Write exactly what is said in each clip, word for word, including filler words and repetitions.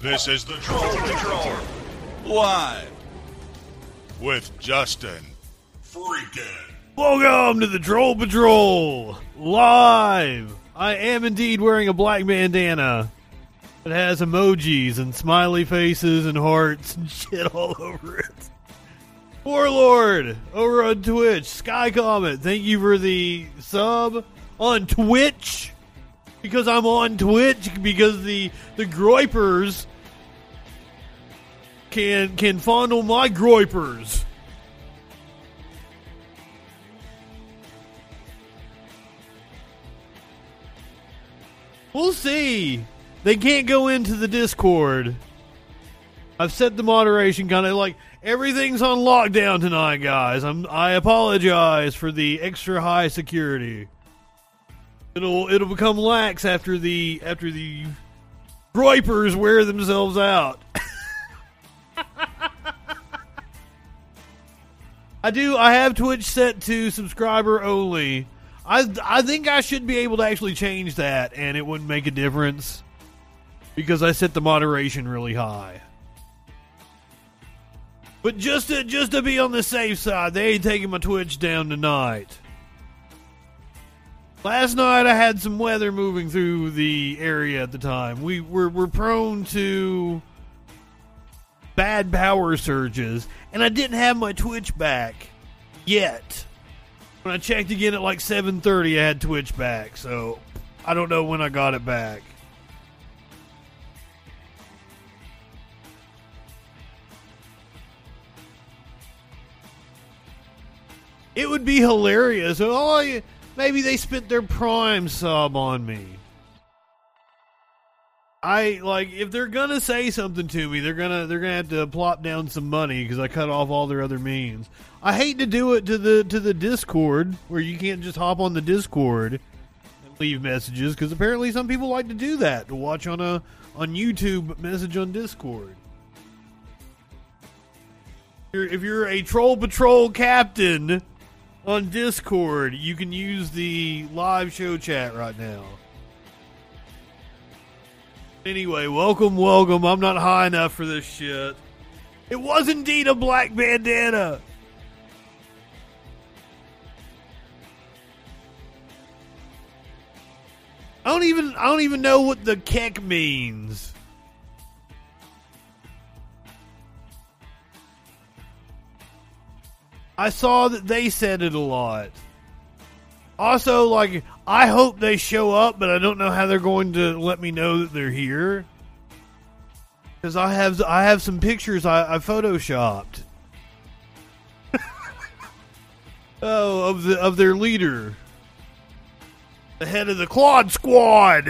This is the Droll Patrol, live with Justin freaking. Welcome to the Droll Patrol, live. I am indeed wearing a black bandana. It has emojis and smiley faces and hearts and shit all over it. Warlord over on Twitch, Sky Comet, thank you for the sub on Twitch. Because I'm on Twitch, because the the groypers can can fondle my groypers. We'll see. They can't go into the Discord. I've set the moderation kind of like everything's on lockdown tonight, guys. I'm I apologize for the extra high security. It'll it'll become lax after the after the groypers wear themselves out. I do I have Twitch set to subscriber only. I I think I should be able to actually change that, and it wouldn't make a difference because I set the moderation really high. But just to, just to be on the safe side, they ain't taking my Twitch down tonight. Last night I had some weather moving through the area at the time. We were, we're prone to bad power surges, and I didn't have my Twitch back yet. When I checked again at like seven thirty, I had Twitch back, so I don't know when I got it back. It would be hilarious. Oh, I... Maybe they spent their prime sub on me. I like if they're gonna say something to me, they're gonna they're gonna have to plop down some money because I cut off all their other means. I hate to do it to the to the Discord where you can't just hop on the Discord and leave messages because apparently some people like to do that to watch on a on YouTube but message on Discord. If you're, if you're a Troll Patrol captain on Discord, you can use the live show chat right now. Anyway, welcome, welcome. I'm not high enough for this shit. It was indeed a black bandana. I don't even I don't even know what the keck means. I saw that they said it a lot. Also, like, I hope they show up, but I don't know how they're going to let me know that they're here. Because I have I have some pictures I, I photoshopped. oh, of the of their leader, the head of the Quad Squad.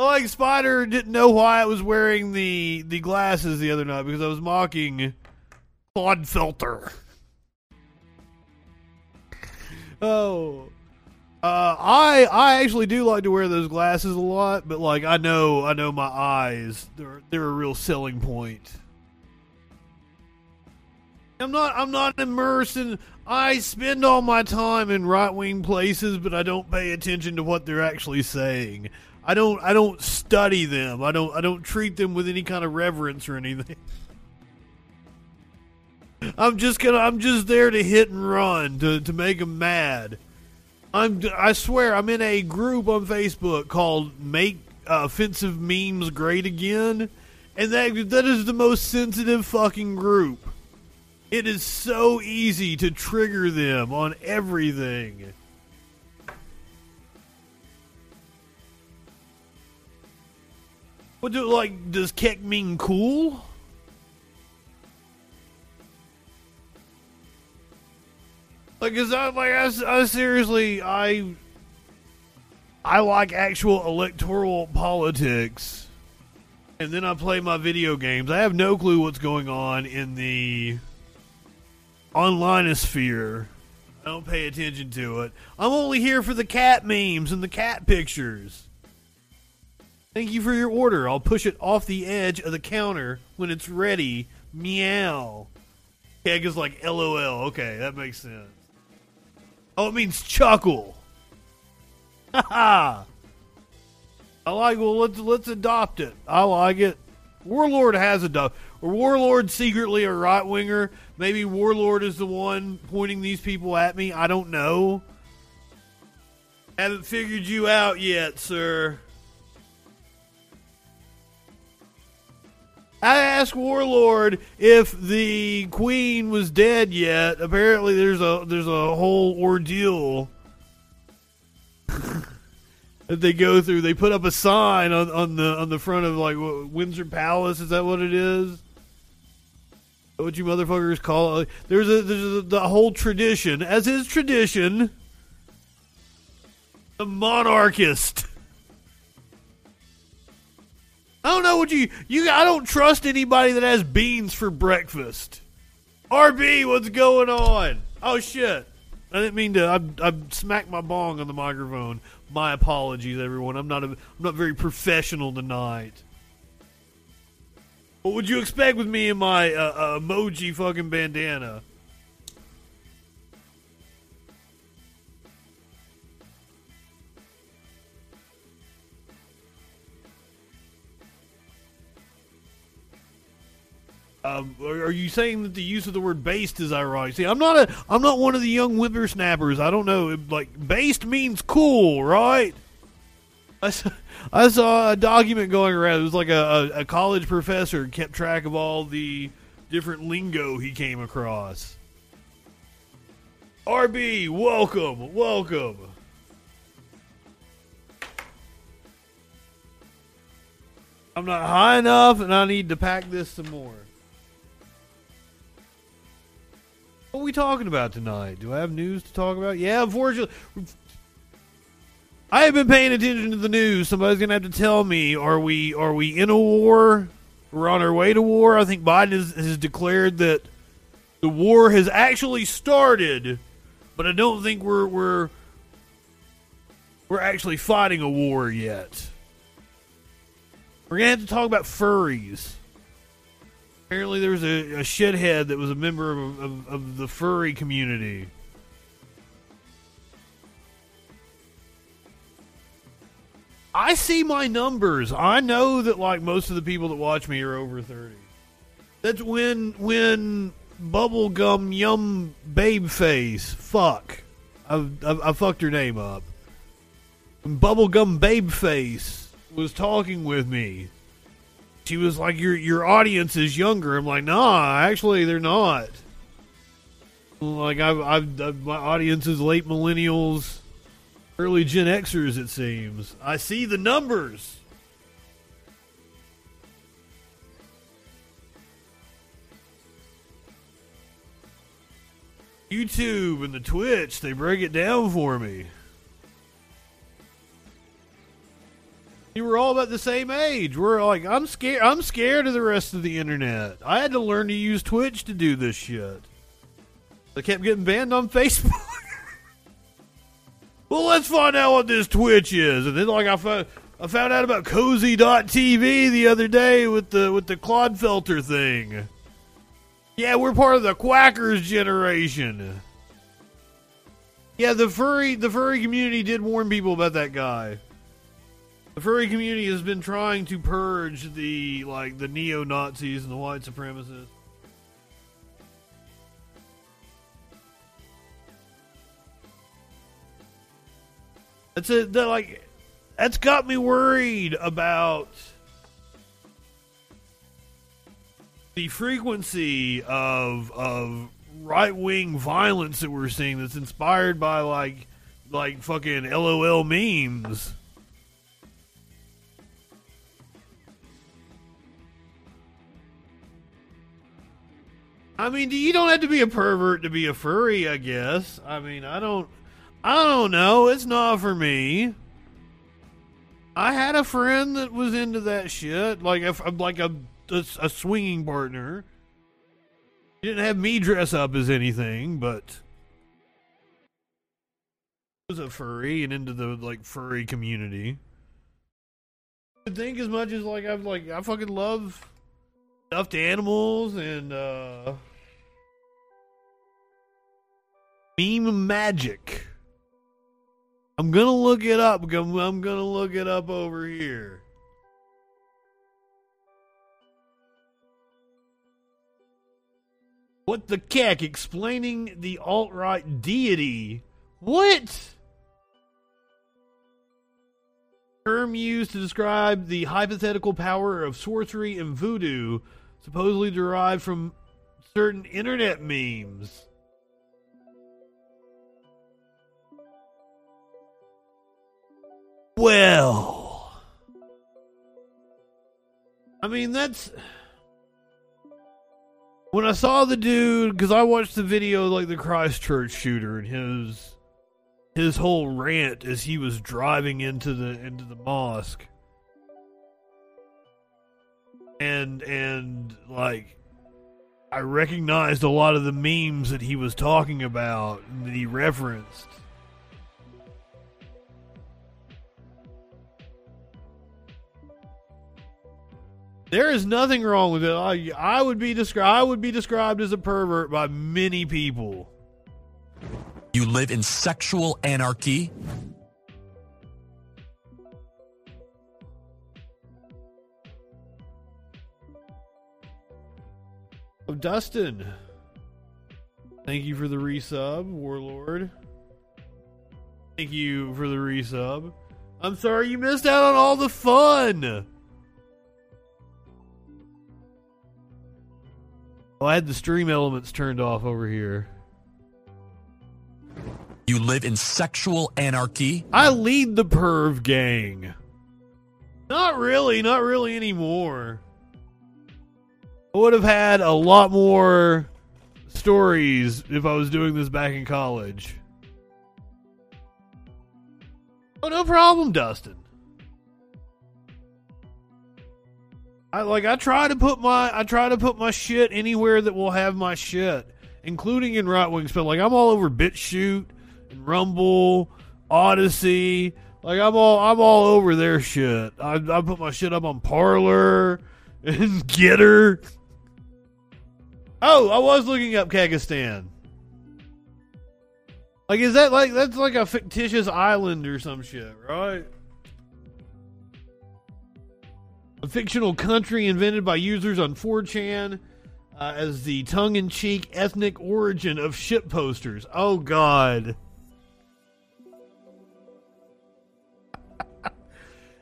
Like Spider didn't know why I was wearing the, the glasses the other night because I was mocking Clodfelter. oh, uh, I I actually do like to wear those glasses a lot, but like I know I know my eyes they're they're a real selling point. I'm not I'm not immersed in. I spend all my time in right wing places, but I don't pay attention to what they're actually saying. I don't I don't study them. I don't I don't treat them with any kind of reverence or anything. I'm just gonna I'm just there to hit and run to, to make them mad. I'm I swear I'm in a group on Facebook called Make uh, Offensive Memes Great Again, and that that is the most sensitive fucking group. It is so easy to trigger them on everything. What do like? Does keck mean cool? Like, is that like? I, I seriously, I, I like actual electoral politics, and then I play my video games. I have no clue what's going on in the online sphere. I don't pay attention to it. I'm only here for the cat memes and the cat pictures. Thank you for your order. I'll push it off the edge of the counter when it's ready. Meow. Keg is like LOL. Okay, that makes sense. Oh, it means chuckle. Ha ha. I I like, well, let's let's adopt it. I like it. Warlord has adopted. Warlord secretly a right winger. Maybe Warlord is the one pointing these people at me. I don't know. Haven't figured you out yet, sir. I asked Warlord if the Queen was dead yet. Apparently, there's a there's a whole ordeal that they go through. They put up a sign on, on the on the front of like what, Windsor Palace. Is that what it is? What you motherfuckers call it? There's a there's a, the whole tradition, as is tradition. The monarchist. I don't know what you, you, I don't trust anybody that has beans for breakfast. R B, what's going on? Oh, shit. I didn't mean to, I, I smacked my bong on the microphone. My apologies, everyone. I'm not, a, I'm not very professional tonight. What would you expect with me and my uh, uh, emoji fucking bandana? Um, are you saying that the use of the word "based" is ironic? See, I'm not a, I'm not one of the young whippersnappers. I don't know. It, like, based means cool, right? I saw, I saw a document going around. It was like a, a, a college professor kept track of all the different lingo he came across. R B, welcome, welcome. I'm not high enough, and I need to pack this some more. What are we talking about tonight? Do I have news to talk about? Yeah, unfortunately. I have been paying attention to the news. Somebody's going to have to tell me, are we are we in a war? We're on our way to war? I think Biden has, has declared that the war has actually started, but I don't think we're we're we're actually fighting a war yet. We're going to have to talk about furries. Apparently there was a, a shithead that was a member of, of, of the furry community. I see my numbers. I know that like most of the people that watch me are over thirty. That's when when Bubblegum Yum Babe Face, fuck. I've, I've, I fucked her name up. When Bubblegum Babe Face was talking with me. She was like, your your audience is younger. I'm like, nah, actually, they're not. Like, I've, I've, I've my audience is late millennials, early Gen Xers, it seems. I see the numbers. YouTube and the Twitch, they break it down for me. You were all about the same age. We're like, I'm scared. I'm scared of the rest of the internet. I had to learn to use Twitch to do this shit. I kept getting banned on Facebook. Well, let's find out what this Twitch is. And then, like, I found, I found out about Cozy dot T V the other day with the with the Clodfelter thing. Yeah, we're part of the Quackers generation. Yeah, the furry the furry community did warn people about that guy. The furry community has been trying to purge the, like, the neo-Nazis and the white supremacists. That's a, like, that's got me worried about the frequency of, of right-wing violence that we're seeing that's inspired by, like, like, fucking LOL memes. I mean, you don't have to be a pervert to be a furry, I guess. I mean, I don't, I don't know. It's not for me. I had a friend that was into that shit, like a, like a, a, a swinging partner. She didn't have me dress up as anything, but she was a furry and into the like furry community. I think as much as like I'm like I fucking love stuffed animals and uh, meme magic. I'm going to look it up. I'm going to look it up over here. What the keck? Explaining the alt-right deity. What? Term used to describe the hypothetical power of sorcery and voodoo, supposedly derived from certain internet memes. Well, I mean, that's... When I saw the dude, because I watched the video, like the Christchurch shooter and his his whole rant as he was driving into the into the mosque, and and like I recognized a lot of the memes that he was talking about and that he referenced. There is nothing wrong with it. I, I would be descri- I would be described as a pervert by many people. You live in sexual anarchy? Oh, Dustin. Thank you for the resub, Warlord. Thank you for the resub. I'm sorry you missed out on all the fun. Oh, I had the stream elements turned off over here. You live in sexual anarchy? I lead the perv gang. Not really, not really anymore. I would have had a lot more stories if I was doing this back in college. Oh, no problem, Dustin. I like I try to put my I try to put my shit anywhere that will have my shit, including in right wing spell. Like I'm all over BitChute, and Rumble, Odyssey. Like I'm all I'm all over their shit. I I put my shit up on Parler and Getter. Oh, I was looking up Kazakhstan. Like is that like that's like a fictitious island or some shit, right? A fictional country invented by users on four chan uh, as the tongue-in-cheek ethnic origin of shit posters. Oh, God.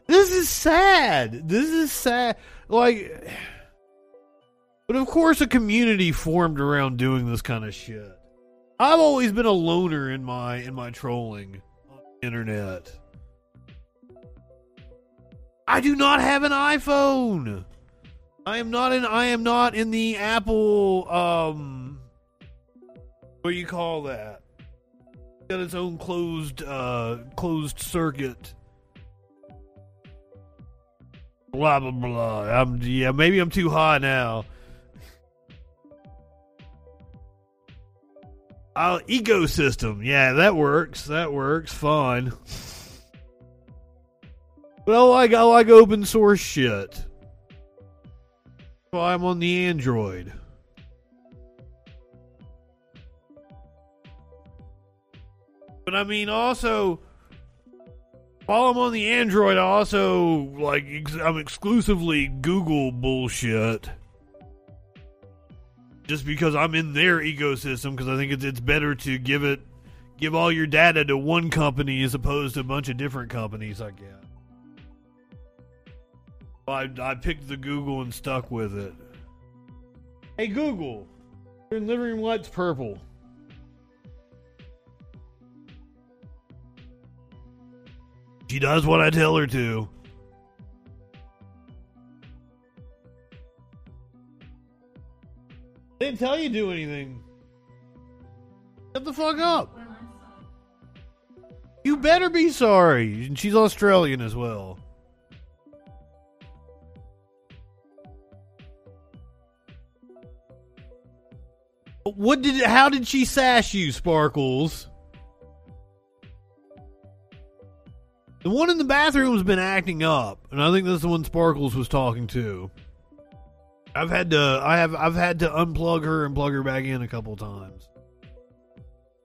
This is sad. This is sad. Like, but of course a community formed around doing this kind of shit. I've always been a loner in my, in my trolling on the internet. I do not have an iPhone. I am not in. I am not in the Apple. Um, what do you call that? It's got its own closed, uh, closed circuit. Blah blah blah. I'm, yeah, maybe I'm too high now. I'll, ecosystem. Yeah, that works. That works. Fine. But I like, I like open source shit. That's why I'm on the Android. But I mean, also, while I'm on the Android, I also, like, ex- I'm exclusively Google bullshit. Just because I'm in their ecosystem, because I think it's, it's better to give it, give all your data to one company as opposed to a bunch of different companies, I guess. I, I picked the Google and stuck with it. Hey Google, your living room light's purple. She does what I tell her to. I didn't tell you to do anything. Shut the fuck up. You better be sorry. And she's Australian as well. What did? How did she sash you, Sparkles? The one in the bathroom has been acting up, and I think that's the one Sparkles was talking to. I've had to, I have, I've had to unplug her and plug her back in a couple times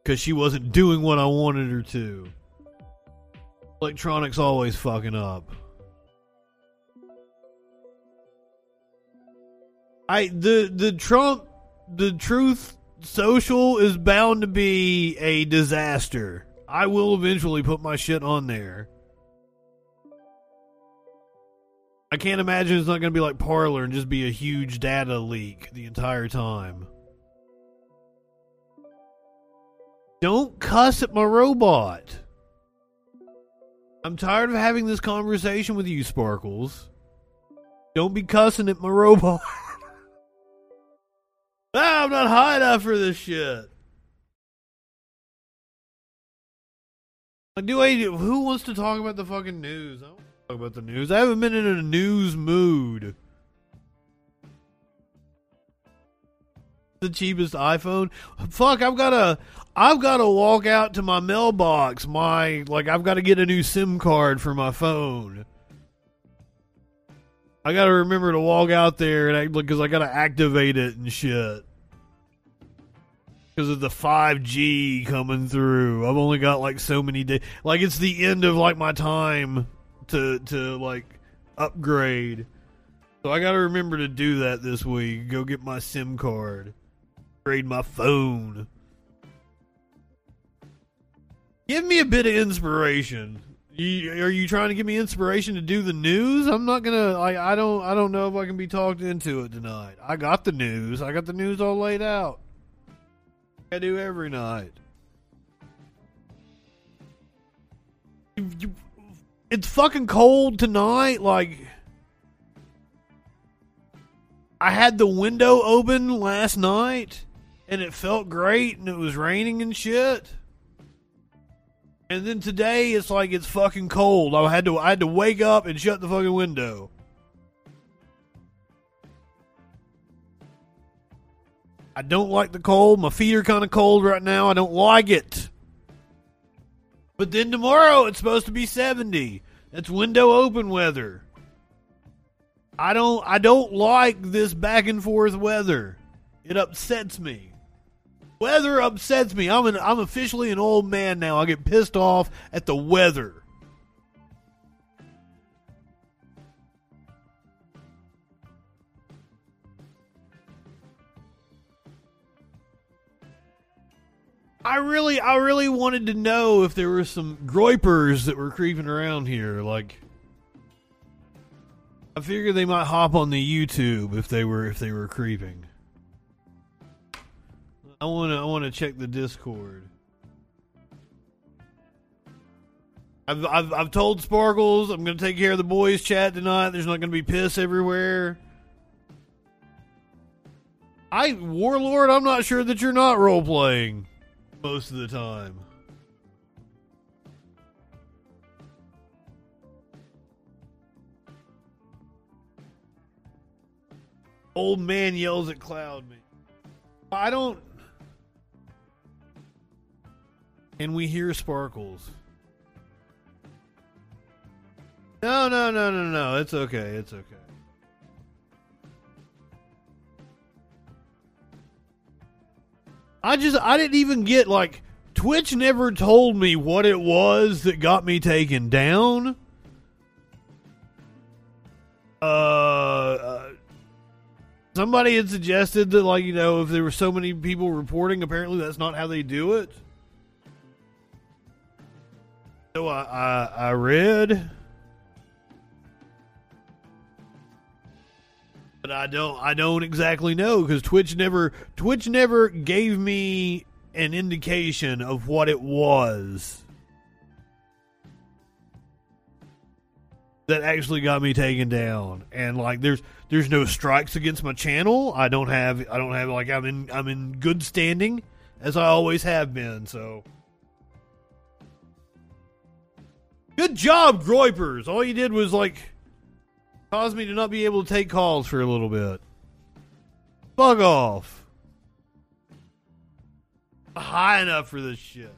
because she wasn't doing what I wanted her to. Electronics always fucking up. I the the Trump the Truth Social is bound to be a disaster. I will eventually put my shit on there. I can't imagine it's not going to be like Parler and just be a huge data leak the entire time. Don't cuss at my robot. I'm tired of having this conversation with you, Sparkles. Don't be cussing at my robot. Ah, I'm not high enough for this shit. Do I, who wants to talk about the fucking news? I don't want to talk about the news. I haven't been in a news mood. The cheapest iPhone. Fuck, I've got a I've got to walk out to my mailbox. My like I've got to get a new SIM card for my phone. I got to remember to walk out there and because I got to activate it and shit. Because of the five G coming through, I've only got like so many days. Like it's the end of like my time to to like upgrade. So I got to remember to do that this week. Go get my SIM card. Upgrade my phone. Give me a bit of inspiration. You, are you trying to give me inspiration to do the news? I'm not gonna. I, I don't. I don't know if I can be talked into it tonight. I got the news. I got the news all laid out. I do every night. It's fucking cold tonight. Like, I had the window open last night, and it felt great, and it was raining and shit. And then today, it's like it's fucking cold. I had to, I had to wake up and shut the fucking window. I don't like the cold. My feet are kind of cold right now. I don't like it. But then tomorrow, it's supposed to be seventy. That's window open weather. I don't, I don't like this back and forth weather. It upsets me. Weather upsets me. I'm an, I'm officially an old man now. I get pissed off at the weather. I really, I really wanted to know if there were some groypers that were creeping around here. Like, I figured they might hop on the YouTube if they were, if they were creeping. I wanna, I wanna check the Discord. I've, I've, I've told Sparkles I'm gonna take care of the boys' chat tonight. There's not gonna be piss everywhere. I, Warlord, I'm not sure that you're not role playing most of the time. Old man yells at Cloud me. I don't. And we hear Sparkles. No, no, no, no, no. It's okay. It's okay. I just, I didn't even get, like, Twitch never told me what it was that got me taken down. Uh, uh somebody had suggested that, like, you know, if there were so many people reporting, apparently that's not how they do it. So I, I, I read, but I don't, I don't exactly know because Twitch never, Twitch never gave me an indication of what it was that actually got me taken down. And like, there's, there's no strikes against my channel. I don't have, I don't have like, I'm in, I'm in good standing as I always have been. So. Good job, Groypers. All you did was, like, cause me to not be able to take calls for a little bit. Fuck off. I'm high enough for this shit.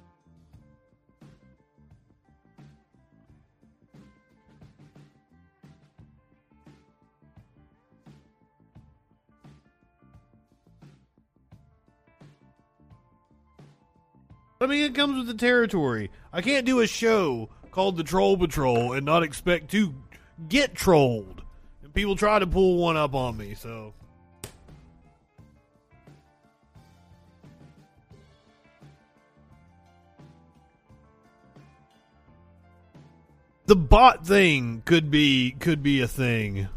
I mean, it comes with the territory. I can't do a show called the Troll Patrol and not expect to get trolled. And people try to pull one up on me, so... The bot thing could be could be a thing.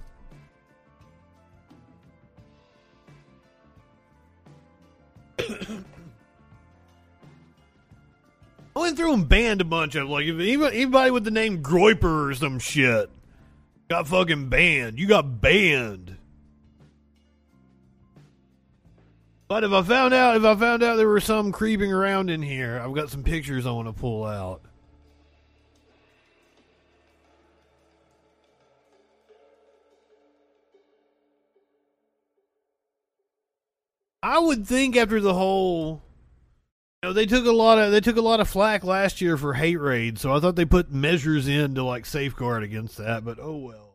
I went through and banned a bunch of like if anybody with the name Groiper or some shit got fucking banned. You got banned. But if I found out if I found out there were some creeping around in here, I've got some pictures I want to pull out. I would think after the whole, you know, they took a lot of they took a lot of flack last year for hate raids, so I thought they put measures in to like safeguard against that. But oh well,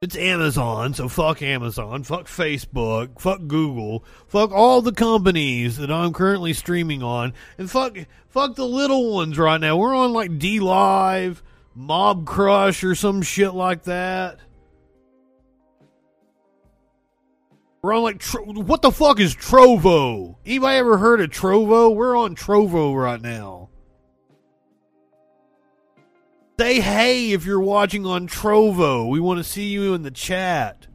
it's Amazon, so fuck Amazon, fuck Facebook, fuck Google, fuck all the companies that I'm currently streaming on, and fuck fuck the little ones right now. We're on like D Live, Mob Crush, or some shit like that. We're on like, tro- what the fuck is Trovo? Anybody ever heard of Trovo? We're on Trovo right now. Say hey if you're watching on Trovo. We want to see you in the chat.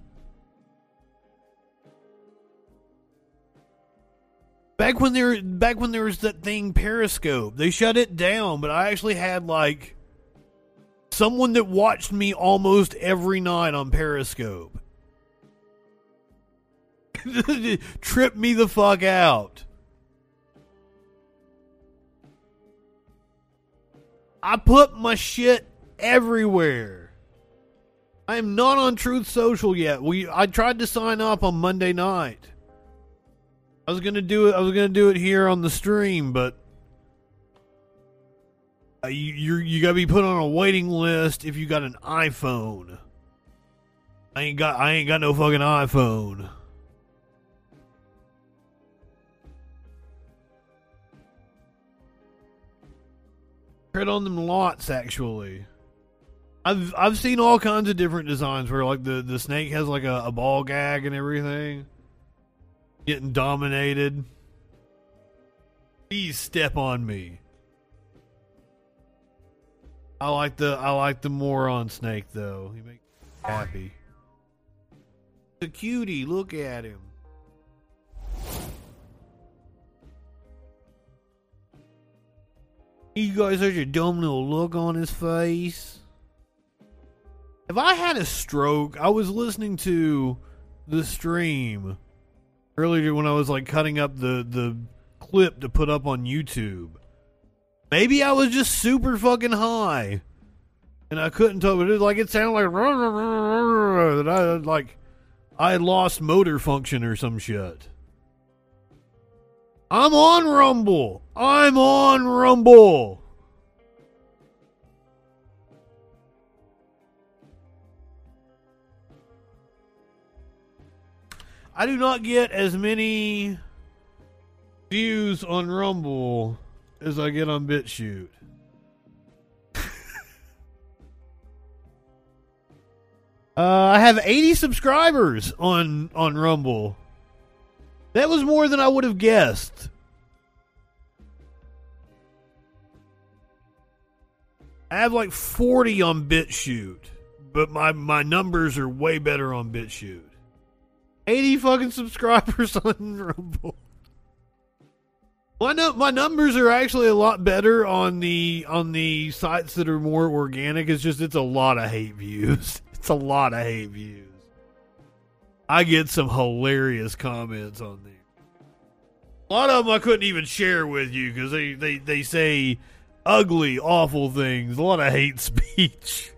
Back when there, back when there was that thing Periscope, they shut it down, but I actually had like someone that watched me almost every night on Periscope. Trip me the fuck out. I put my shit everywhere. I am not on Truth Social yet. We I tried to sign up on Monday night. I was gonna do it. I was gonna do it here on the stream, but you you're, you gotta be put on a waiting list if you got an iPhone. I ain't got. I ain't got no fucking iPhone. On them lots, actually. I've I've seen all kinds of different designs where like the, the snake has like a, a ball gag and everything. Getting dominated. Please step on me. I like the I like the moron snake though. He makes me happy. The cutie, look at him. You got such a dumb little look on his face. If I had a stroke, I was listening to the stream earlier when I was like cutting up the, the clip to put up on YouTube. Maybe I was just super fucking high and I couldn't tell, but it was like it sounded like that I like I had lost motor function or some shit. I'm on Rumble. I'm on Rumble. I do not get as many views on Rumble as I get on BitChute. uh, I have eighty subscribers on, on Rumble. That was more than I would have guessed. I have like forty on BitChute, but my, my numbers are way better on BitChute. eighty fucking subscribers on Rumble. Well, I know my numbers are actually a lot better on the on the sites that are more organic. It's just it's a lot of hate views. It's a lot of hate views. I get some hilarious comments on there. A lot of them I couldn't even share with you because they, they, they say ugly, awful things. A lot of hate speech.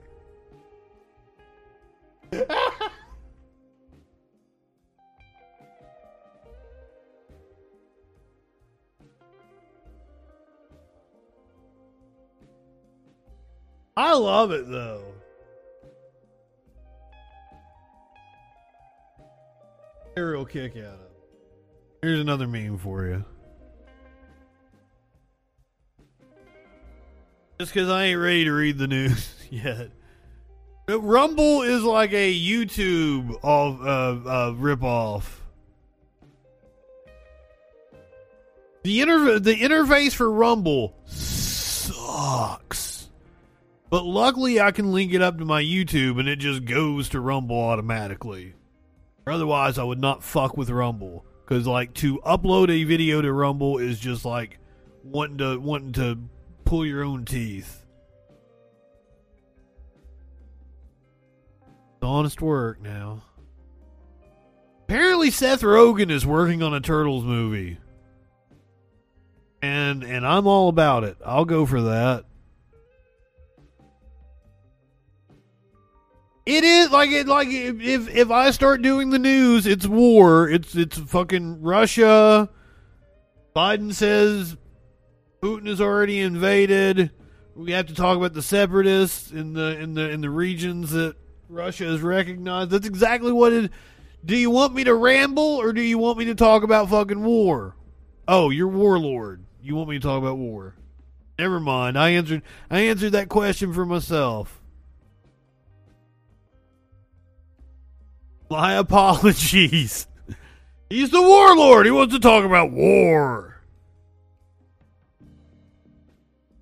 I love it, though. Aerial kick out of. Here's another meme for you. Just because I ain't ready to read the news yet. But Rumble is like a YouTube of, uh, uh, ripoff. The, interv- the interface for Rumble sucks. But luckily I can link it up to my YouTube and it just goes to Rumble automatically. Or otherwise I would not fuck with Rumble. Because like to upload a video to Rumble is just like wanting to, wanting to pull your own teeth. It's honest work now. Apparently Seth Rogen is working on a Turtles movie. And and I'm all about it. I'll go for that. It is like it like if if I start doing the news, it's war. It's it's fucking Russia. Biden says Putin has already invaded. We have to talk about the separatists in the in the in the regions that Russia has recognized. That's exactly what it. Do you want me to ramble or do you want me to talk about fucking war? Oh, you're warlord. You want me to talk about war? Never mind. I answered. I answered that question for myself. My apologies. He's the warlord. He wants to talk about war.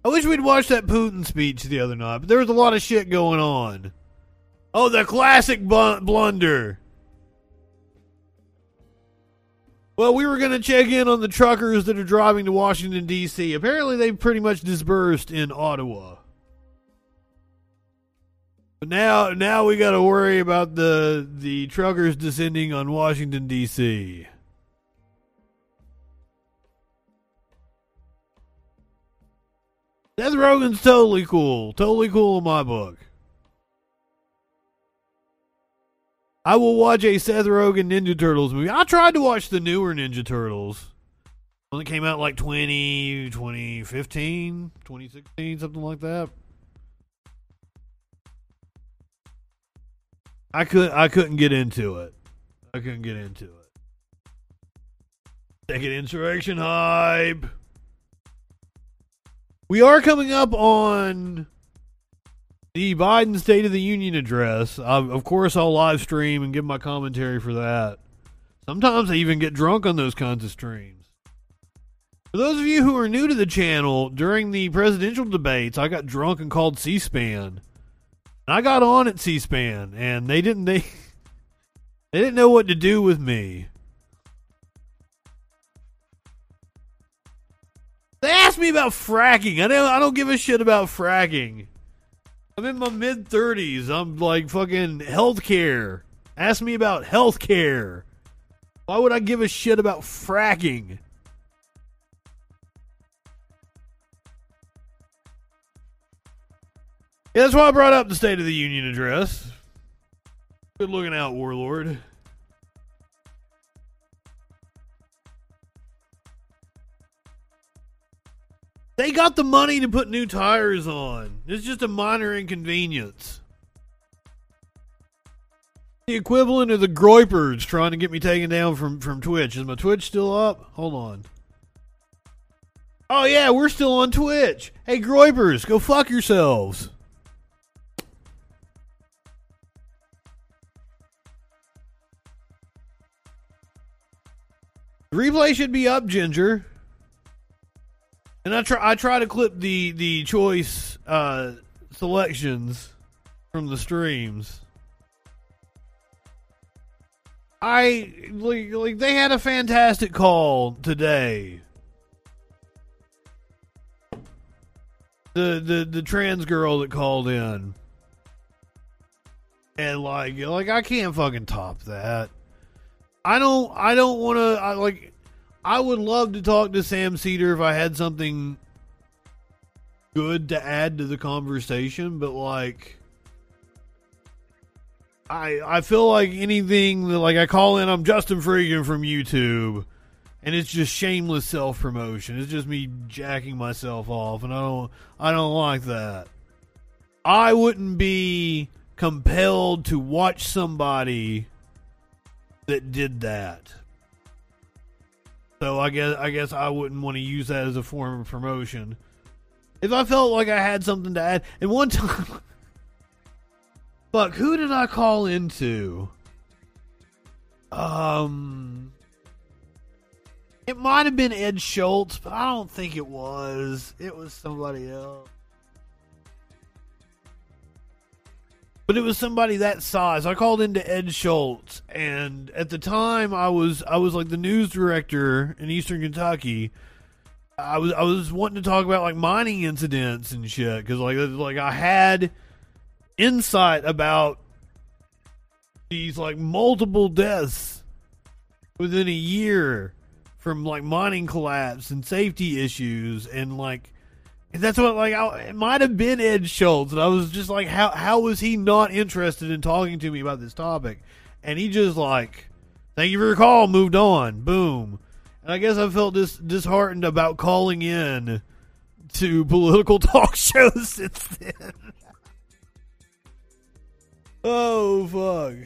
I wish we'd watched that Putin speech the other night, but there was a lot of shit going on. Oh, the classic bl- blunder. Well, we were going to check in on the truckers that are driving to Washington, D C Apparently, they've pretty much dispersed in Ottawa. But now, now we got to worry about the the truckers descending on Washington, D C Seth Rogen's totally cool. Totally cool in my book. I will watch a Seth Rogen Ninja Turtles movie. I tried to watch the newer Ninja Turtles. One that came out like twenty fifteen, twenty sixteen, something like that. I could I couldn't get into it. I couldn't get into it. Second insurrection hype. We are coming up on the Biden State of the Union address. I, of course, I'll live stream and give my commentary for that. Sometimes I even get drunk on those kinds of streams. For those of you who are new to the channel, during the presidential debates, I got drunk and called C-SPAN. And I got on at C-SPAN, and they didn't they, they didn't know what to do with me. They asked me about fracking. I don't I don't give a shit about fracking. I'm in my mid-thirties. I'm like fucking healthcare. Ask me about healthcare. Why would I give a shit about fracking? Yeah, that's why I brought up the State of the Union address. Good looking out, warlord. They got the money to put new tires on. It's just a minor inconvenience. The equivalent of the groypers trying to get me taken down from, from Twitch. Is my Twitch still up? Hold on. Oh yeah, we're still on Twitch. Hey groypers, go fuck yourselves. The replay should be up, Ginger. And I try I try to clip the, the choice uh, selections from the streams. I like, like they had a fantastic call today. The the the trans girl that called in. And like like I can't fucking top that. I don't I don't want to like I would love to talk to Sam Cedar if I had something good to add to the conversation, but like, I I feel like anything that like I call in, I'm Justin Freakin from YouTube, and it's just shameless self promotion. It's just me jacking myself off, and I don't I don't like that. I wouldn't be compelled to watch somebody that did that. So I guess I guess I wouldn't want to use that as a form of promotion. If I felt like I had something to add, and one time, fuck, who did I call into? Um, it might have been Ed Schultz, but I don't think it was. It was somebody else. But it was somebody that size. I called into Ed Schultz, and at the time, I was I was like the news director in Eastern Kentucky. I was I was wanting to talk about like mining incidents and shit because like like I had insight about these like multiple deaths within a year from like mining collapse and safety issues and like and that's what like I, it might have been Ed Schultz and I was just like how how was he not interested in talking to me about this topic, and he just like thank you for your call, moved on, boom. I guess I felt dis- disheartened about calling in to political talk shows since then. Oh, fuck.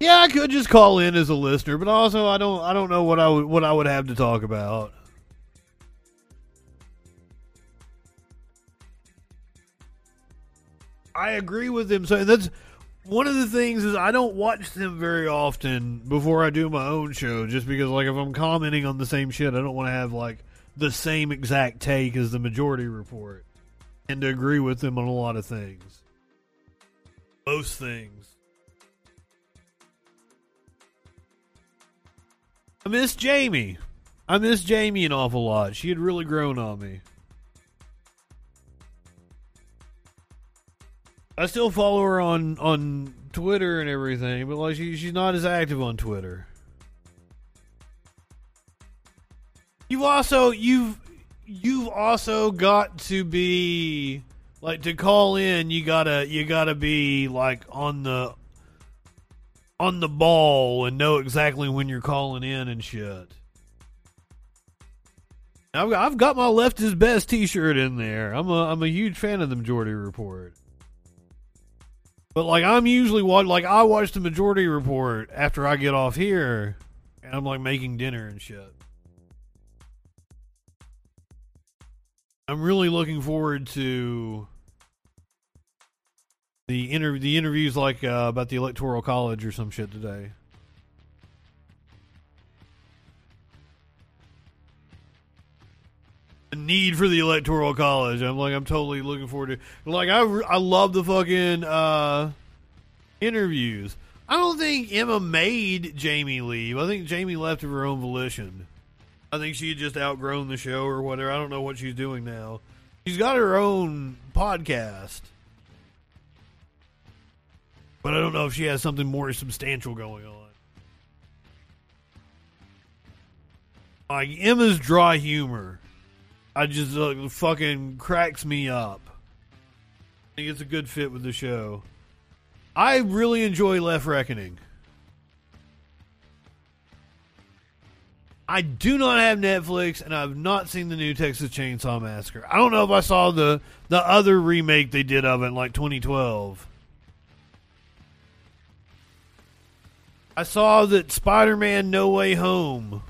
Yeah, I could just call in as a listener, but also I don't I don't know what I would what I would have to talk about. I agree with him. So that's one of the things is I don't watch them very often before I do my own show, just because, like, if I'm commenting on the same shit, I don't want to have, like, the same exact take as the Majority Report and to agree with them on a lot of things. Most things. I miss Jamie. I miss Jamie an awful lot. She had really grown on me. I still follow her on, on Twitter and everything, but like she, she's not as active on Twitter. You've also you've you've also got to be like to call in. You gotta you gotta be like on the on the ball and know exactly when you're calling in and shit. I've got, I've got my Left Is Best T-shirt in there. I'm a I'm a huge fan of the Majority Report. But, like, I'm usually, watch, like, I watch the Majority Report after I get off here, and I'm, like, making dinner and shit. I'm really looking forward to the inter- the interviews, like, uh, about the Electoral College or some shit today. The need for the Electoral College. I'm like, I'm totally looking forward to. Like, I, I love the fucking uh, interviews. I don't think Emma made Jamie leave. I think Jamie left of her own volition. I think she had just outgrown the show or whatever. I don't know what she's doing now. She's got her own podcast, but I don't know if she has something more substantial going on. Like, Emma's dry humor. I just uh, fucking cracks me up. I think it's a good fit with the show. I really enjoy Left Reckoning. I do not have Netflix, and I've not seen the new Texas Chainsaw Massacre. I don't know if I saw the, the other remake they did of it in like twenty twelve. I saw that Spider-Man No Way Home.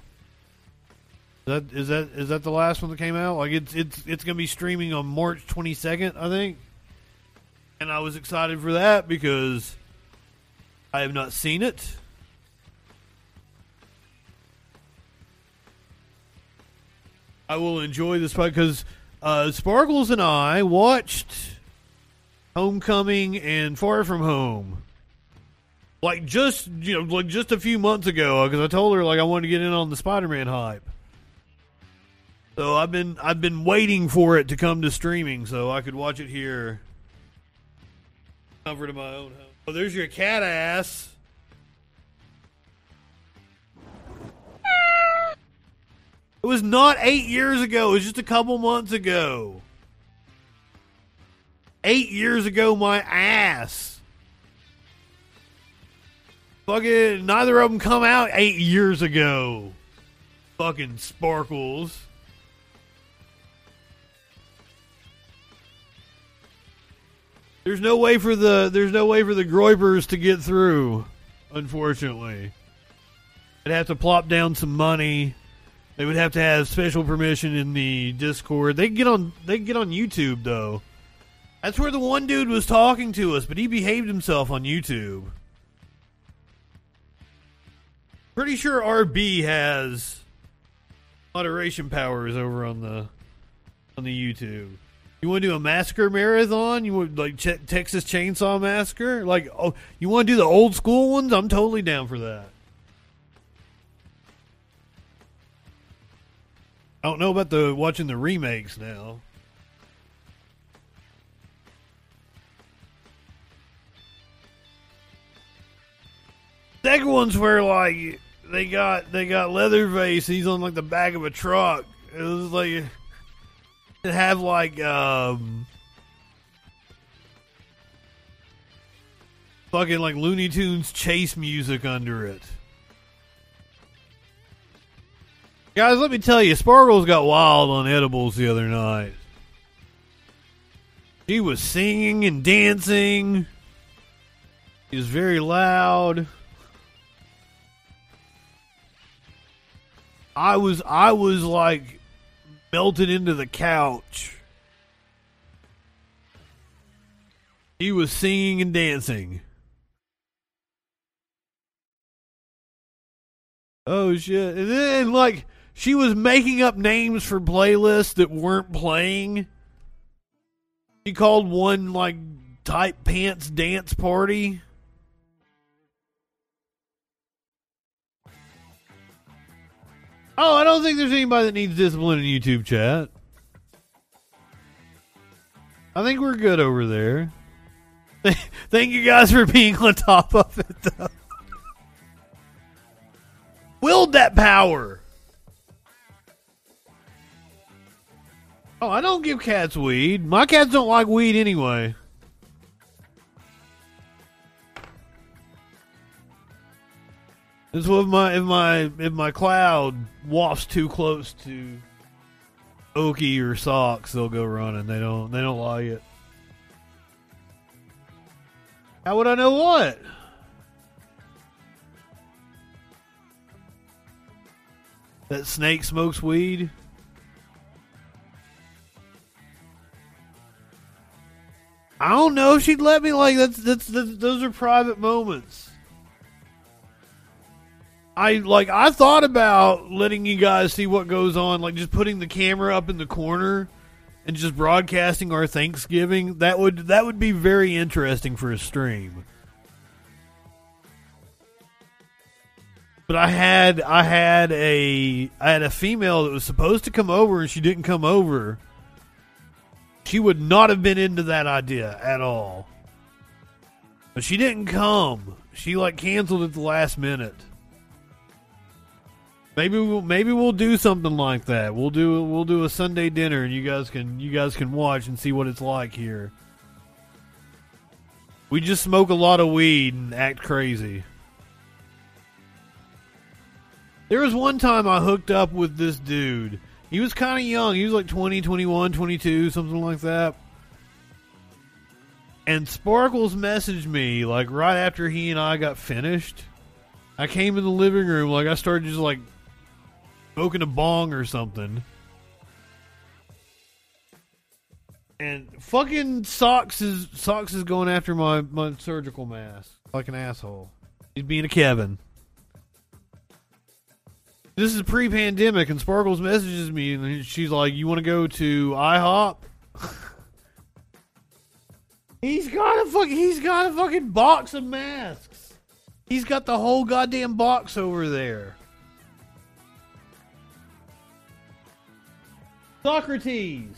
That is that is that the last one that came out? Like it's it's it's gonna be streaming on March twenty-second, I think. And I was excited for that because I have not seen it. I will enjoy this because uh, Sparkles and I watched Homecoming and Far From Home. Like just you know like just a few months ago, because I told her like I wanted to get in on the Spider-Man hype. So I've been I've been waiting for it to come to streaming so I could watch it here. Comfort of my own home. Oh, there's your cat ass. It was not eight years ago. It was just a couple months ago. Eight years ago, my ass. Fucking neither of them come out eight years ago. Fucking Sparkles. There's no way for the there's no way for the Groypers to get through, unfortunately. They'd have to plop down some money. They would have to have special permission in the Discord. They can get on. They can get on YouTube though. That's where the one dude was talking to us, but he behaved himself on YouTube. Pretty sure R B has moderation powers over on the on the YouTube. You want to do a massacre marathon? You want like Ch- Texas Chainsaw Massacre? Like, oh, you want to do the old school ones? I'm totally down for that. I don't know about the watching the remakes now. Second one's where like they got they got Leatherface. He's on like the back of a truck. It was like it have like um fucking like Looney Tunes chase music under it. Guys, let me tell you, Sparkles got wild on edibles the other night. She was singing and dancing. She was very loud. I was, I was like melted into the couch. He was singing and dancing. Oh shit. And then like she was making up names for playlists that weren't playing. She called one like tight pants dance party. Oh, I don't think there's anybody that needs discipline in YouTube chat. I think we're good over there. Thank you guys for being on top of it, though. Wield that power. Oh, I don't give cats weed. My cats don't like weed anyway. That's what if my if my if my cloud wafts too close to Okie or socks, they'll go running. They don't they don't like it. How would I know what? That snake smokes weed. I don't know if she'd let me. Like that's that's, that's those are private moments. I like I thought about letting you guys see what goes on, like just putting the camera up in the corner and just broadcasting our Thanksgiving. That would that would be very interesting for a stream. But I had I had a I had a female that was supposed to come over and she didn't come over. She would not have been into that idea at all. But she didn't come. She like canceled at the last minute. Maybe we'll, maybe we'll do something like that. We'll do we'll do a Sunday dinner, and you guys can you guys can watch and see what it's like here. We just smoke a lot of weed and act crazy. There was one time I hooked up with this dude. He was kind of young. He was like twenty, twenty-one, twenty-two, something like that. And Sparkles messaged me like right after he and I got finished. I came in the living room, like I started just like smoking a bong or something. And fucking Socks is Socks is going after my, my surgical mask like an asshole. He's being a Kevin. This is pre-pandemic, and Sparkles messages me, and she's like, "You want to go to IHOP?" he's got a fuck. He's got a fucking box of masks. He's got the whole goddamn box over there. Socrates.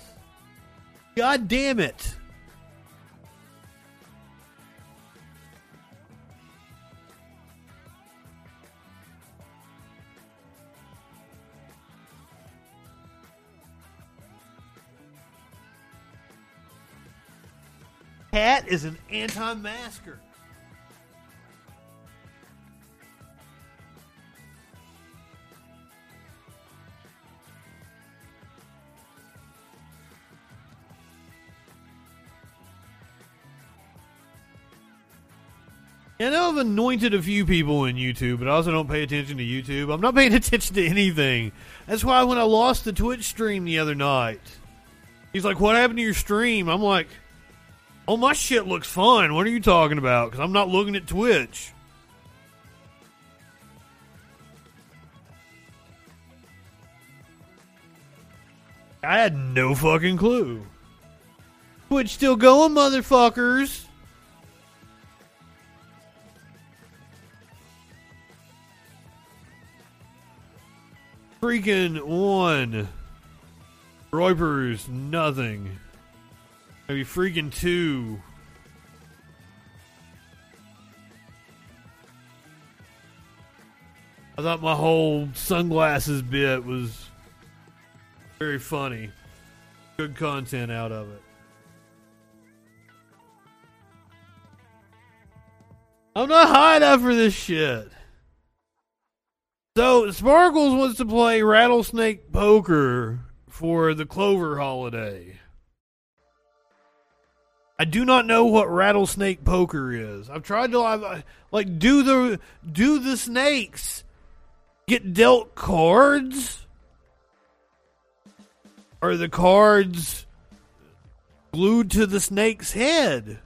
God damn it. Cat is an anti-masker. I know I've anointed a few people in YouTube, but I also don't pay attention to YouTube. I'm not paying attention to anything. That's why when I lost the Twitch stream the other night, he's like, what happened to your stream? I'm like, oh, my shit looks fun. What are you talking about? Because I'm not looking at Twitch. I had no fucking clue. Twitch still going, motherfuckers. Freaking one. Roypers, nothing. Maybe freaking two. I thought my whole sunglasses bit was very funny. Good content out of it. I'm not high enough for this shit. So, Sparkles wants to play Rattlesnake Poker for the Clover holiday. I do not know what Rattlesnake Poker is. I've tried to, like, do the, do the snakes get dealt cards? Are the cards glued to the snake's head?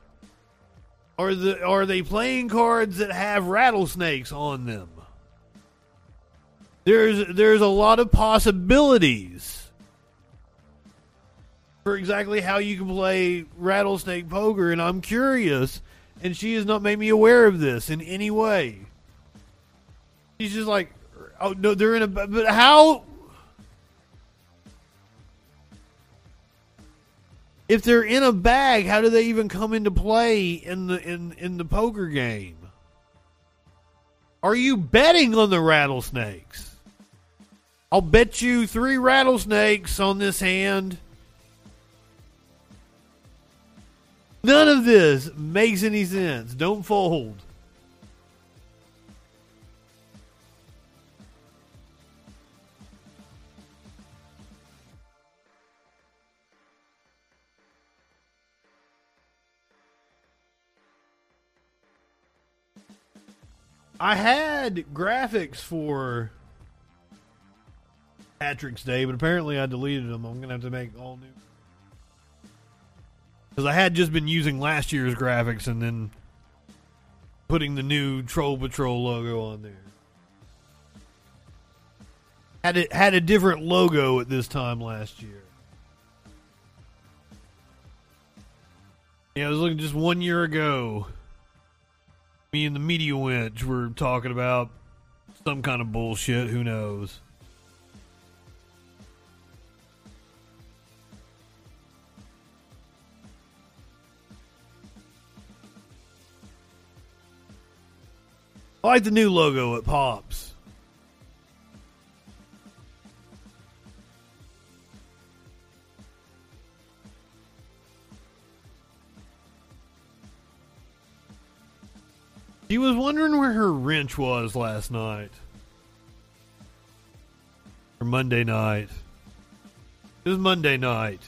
Are the, are they playing cards that have rattlesnakes on them? There's there's a lot of possibilities for exactly how you can play Rattlesnake Poker, and I'm curious, and she has not made me aware of this in any way. She's just like, oh, no, they're in a... But how... If they're in a bag, how do they even come into play in the in, in the poker game? Are you betting on the rattlesnakes? I'll bet you three rattlesnakes on this hand. None of this makes any sense. Don't fold. I had graphics for Patrick's Day, but apparently I deleted them. I'm going to have to make all new. Because I had just been using last year's graphics and then putting the new Troll Patrol logo on there. Had it had a different logo at this time last year. Yeah, I was looking just one year ago. Me and the media wench were talking about some kind of bullshit. Who knows? I like the new logo. It pops. She was wondering where her wrench was last night. Or Monday night. It was Monday night.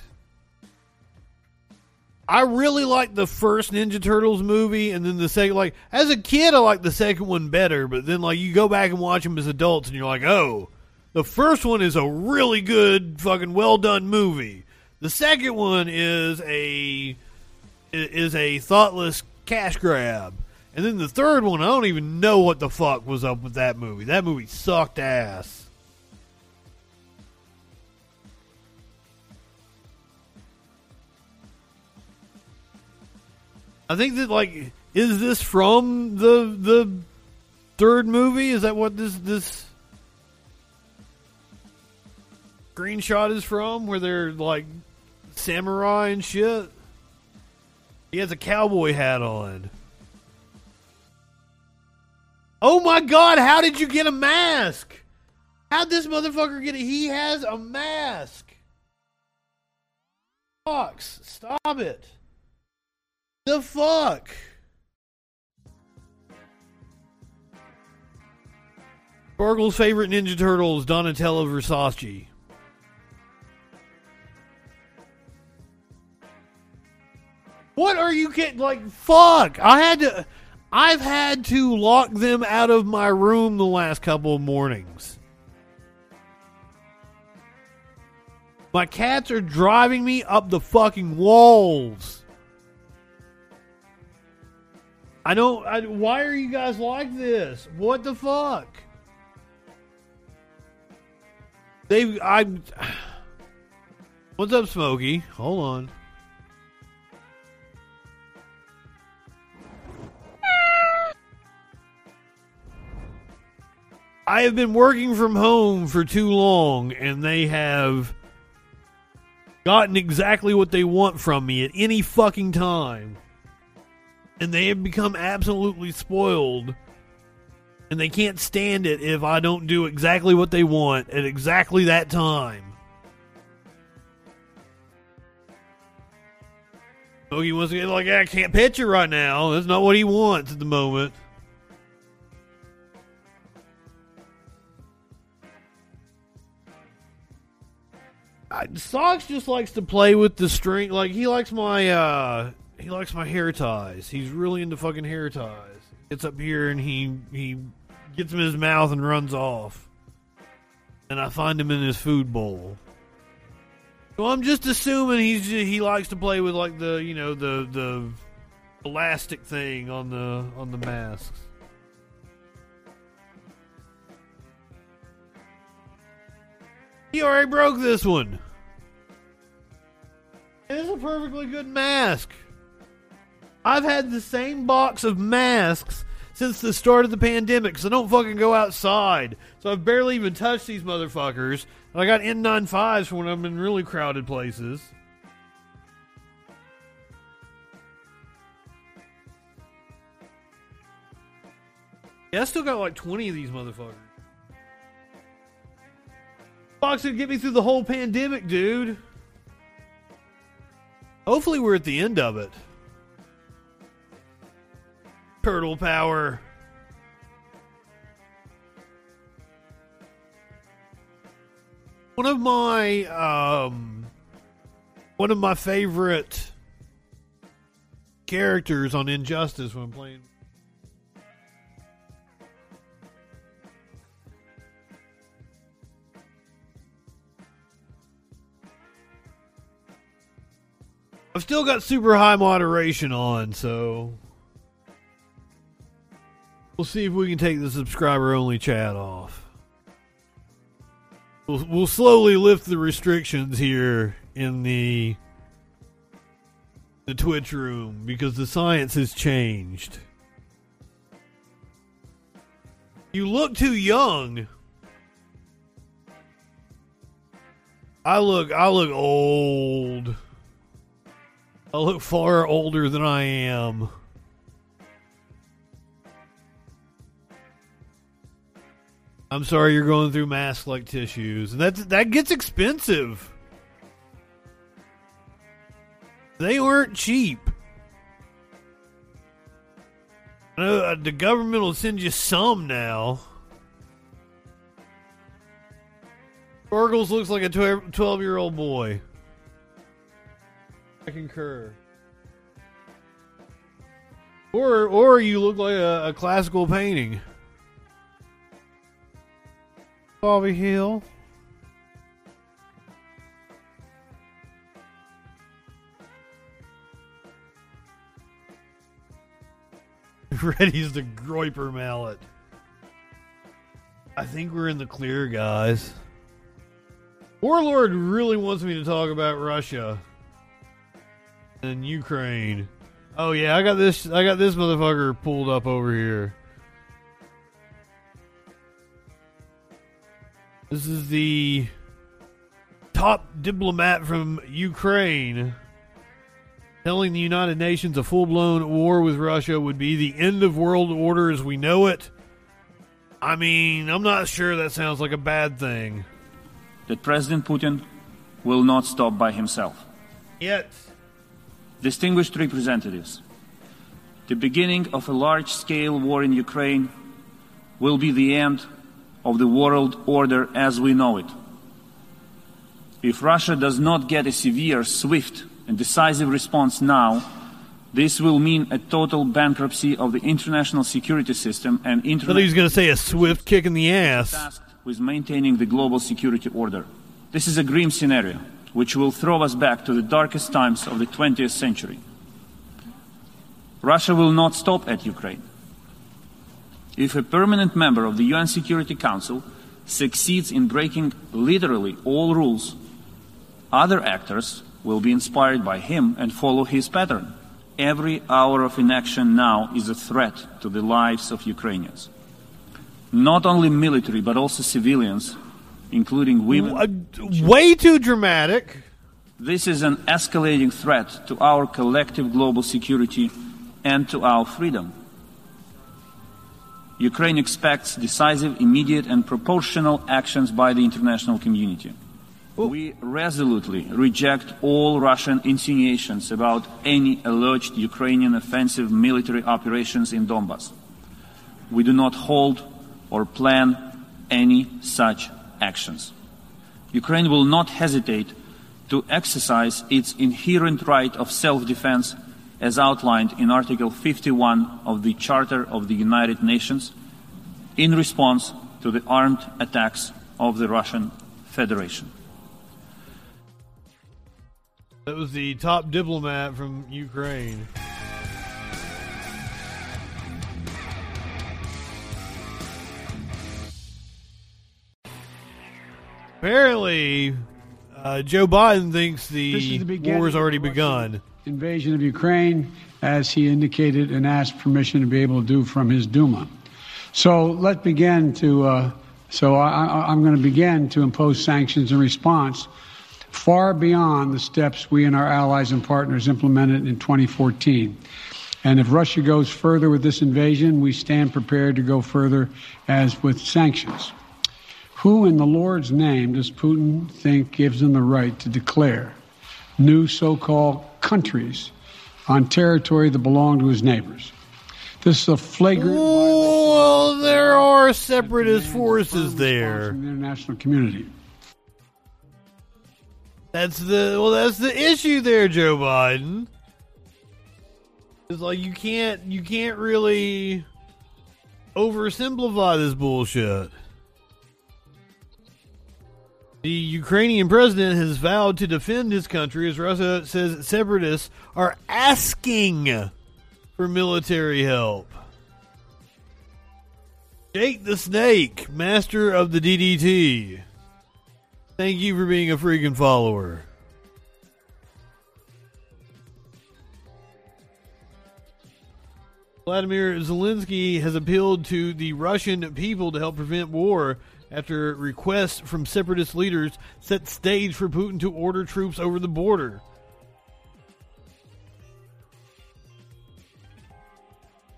I really liked the first Ninja Turtles movie, and then the second, like, as a kid, I liked the second one better, but then, like, you go back and watch them as adults, and you're like, oh, the first one is a really good, fucking well-done movie. The second one is a is a thoughtless cash grab. And then the third one, I don't even know what the fuck was up with that movie. That movie sucked ass. I think that, like, is this from the the third movie? Is that what this this screenshot is from? Where they're, like, samurai and shit? He has a cowboy hat on. Oh my God, how did you get a mask? How'd this motherfucker get it? He has a mask. Fox, stop it. The fuck? Burgle's favorite Ninja Turtles, Donatello Versace. What are you kidding? Like, fuck. I had to... I've had to lock them out of my room the last couple of mornings. My cats are driving me up the fucking walls. I don't... I, why are you guys like this? What the fuck? They've... I... What's up, Smokey? Hold on. I have been working from home for too long, and they have gotten exactly what they want from me at any fucking time. And they have become absolutely spoiled, and they can't stand it if I don't do exactly what they want at exactly that time. Bogey wants to get like, I can't pitch it right now. That's not what he wants at the moment. I, Socks just likes to play with the string. Like, he likes my, uh, he likes my hair ties. He's really into fucking hair ties. Gets up here and he, he gets them in his mouth and runs off. And I find him in his food bowl. So I'm just assuming he's, he likes to play with, like, the, you know, the, the elastic thing on the, on the masks. He already broke this one. It's a perfectly good mask. I've had the same box of masks since the start of the pandemic, so I don't fucking go outside. So I've barely even touched these motherfuckers. And I got N ninety-fives for when I'm in really crowded places. Yeah, I still got like twenty of these motherfuckers. Box would get me through the whole pandemic, dude. Hopefully we're at the end of it. Turtle power. One of my um one of my favorite characters on Injustice when I'm playing I've still got super high moderation on, so we'll see if we can take the subscriber-only chat off. We'll, we'll slowly lift the restrictions here in the the Twitch room because the science has changed. You look too young. I look, I look old. I look far older than I am. I'm sorry you're going through masks like tissues. And that's, that gets expensive. They aren't cheap. I know the government will send you some now. Burgles looks like a twelve-year-old boy. I concur. Or or you look like a, a classical painting. Bobby Hill. Ready's the Groiper mallet. I think we're in the clear, guys. Warlord really wants me to talk about Russia. In Ukraine. Oh yeah, I got this I got this motherfucker pulled up over here. This is the top diplomat from Ukraine telling the United Nations a full-blown war with Russia would be the end of world order as we know it. I mean, I'm not sure that sounds like a bad thing. That President Putin will not stop by himself. Yet. Distinguished representatives, the beginning of a large-scale war in Ukraine will be the end of the world order as we know it. If Russia does not get a severe, swift, and decisive response now, This will mean a total bankruptcy of the international security system and international... I thought he was going to say a swift kick in the ass. ...tasked with maintaining the global security order. This is a grim scenario, which will throw us back to the darkest times of the twentieth century. Russia will not stop at Ukraine. If a permanent member of the U N Security Council succeeds in breaking literally all rules, other actors will be inspired by him and follow his pattern. Every hour of inaction now is a threat to the lives of Ukrainians. Not only military, but also civilians, including women. Way too dramatic. This is an escalating threat to our collective global security and to our freedom. Ukraine expects decisive, immediate, and proportional actions by the international community. We resolutely reject all Russian insinuations about any alleged Ukrainian offensive military operations in Donbass. We do not hold or plan any such actions. Ukraine will not hesitate to exercise its inherent right of self-defense as outlined in Article fifty-one of the Charter of the United Nations in response to the armed attacks of the Russian Federation. That was the top diplomat from Ukraine. Apparently, uh, Joe Biden thinks the, the war has already begun. Invasion of Ukraine, as he indicated and asked permission to be able to do from his Duma. So let's begin to. Uh, so I, I'm going to begin to impose sanctions in response. Far beyond the steps we and our allies and partners implemented in twenty fourteen. And if Russia goes further with this invasion, we stand prepared to go further as with sanctions. Who in the Lord's name does Putin think gives him the right to declare new so-called countries on territory that belong to his neighbors? This is a flagrant violation. Well, there are separatist forces there. In the international community. That's the well. That's the issue there, Joe Biden. It's like you can't you can't really oversimplify this bullshit. The Ukrainian president has vowed to defend his country as Russia says separatists are asking for military help. Jake the Snake, master of the D D T. Thank you for being a freaking follower. Volodymyr Zelensky has appealed to the Russian people to help prevent war after requests from separatist leaders set stage for Putin to order troops over the border.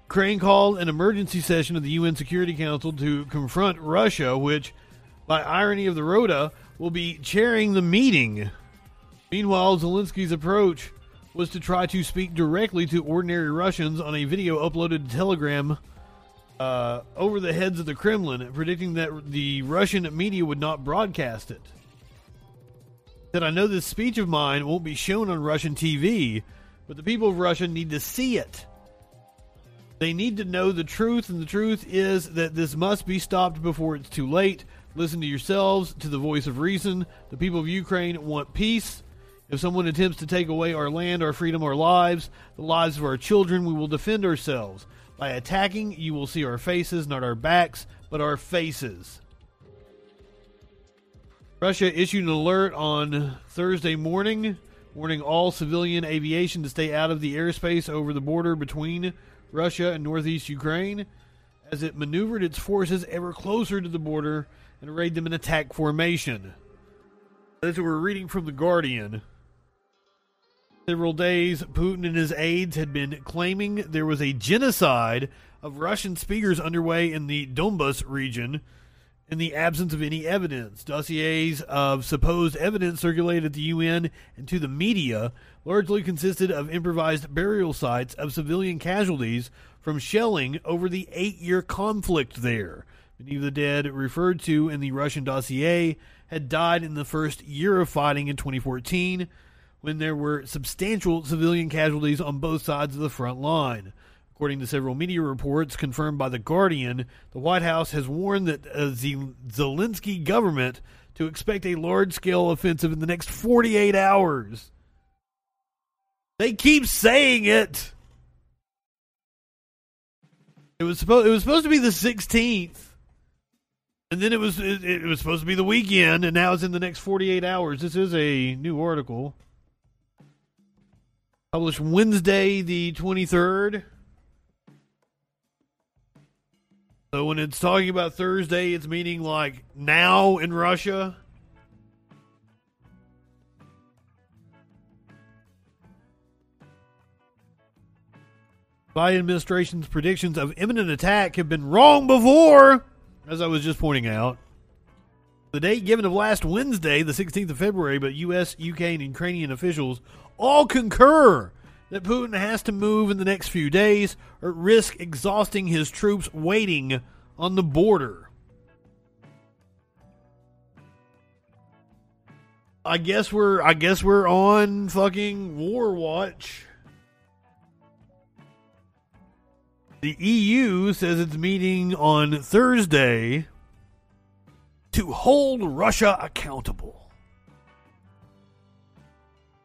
Ukraine called an emergency session of the U N Security Council to confront Russia, which, by irony of the Rota, will be chairing the meeting. Meanwhile, Zelensky's approach was to try to speak directly to ordinary Russians on a video uploaded to Telegram uh, over the heads of the Kremlin, predicting that the Russian media would not broadcast it. That I know this speech of mine won't be shown on Russian T V, but the people of Russia need to see it. They need to know the truth, and the truth is that this must be stopped before it's too late. Listen to yourselves, to the voice of reason. The people of Ukraine want peace. If someone attempts to take away our land, our freedom, our lives, the lives of our children, we will defend ourselves. By attacking, you will see our faces, not our backs, but our faces. Russia issued an alert on Thursday morning, warning all civilian aviation to stay out of the airspace over the border between Russia and northeast Ukraine, as it maneuvered its forces ever closer to the border and arrayed them in attack formation. That's what we're reading from The Guardian. Several days, Putin and his aides had been claiming there was a genocide of Russian speakers underway in the Donbas region in the absence of any evidence. Dossiers of supposed evidence circulated at the U N and to the media largely consisted of improvised burial sites of civilian casualties from shelling over the eight-year conflict there. Many of the dead referred to in the Russian dossier had died in the first year of fighting in twenty fourteen, when there were substantial civilian casualties on both sides of the front line. According to several media reports confirmed by The Guardian, the White House has warned that uh, the Zelensky government to expect a large-scale offensive in the next forty-eight hours. They keep saying it. It was supposed. It was supposed to be the sixteenth, and then it was. It, it was supposed to be the weekend, and now it's in the next forty-eight hours. This is a new article published Wednesday, the twenty-third. So when it's talking about Thursday, it's meaning like now in Russia. Biden administration's predictions of imminent attack have been wrong before, as I was just pointing out. The date given of last Wednesday, the sixteenth of February, but U S, U K, and Ukrainian officials all concur that Putin has to move in the next few days or risk exhausting his troops waiting on the border. I guess we're I guess we're on fucking war watch. The E U says it's meeting on Thursday to hold Russia accountable.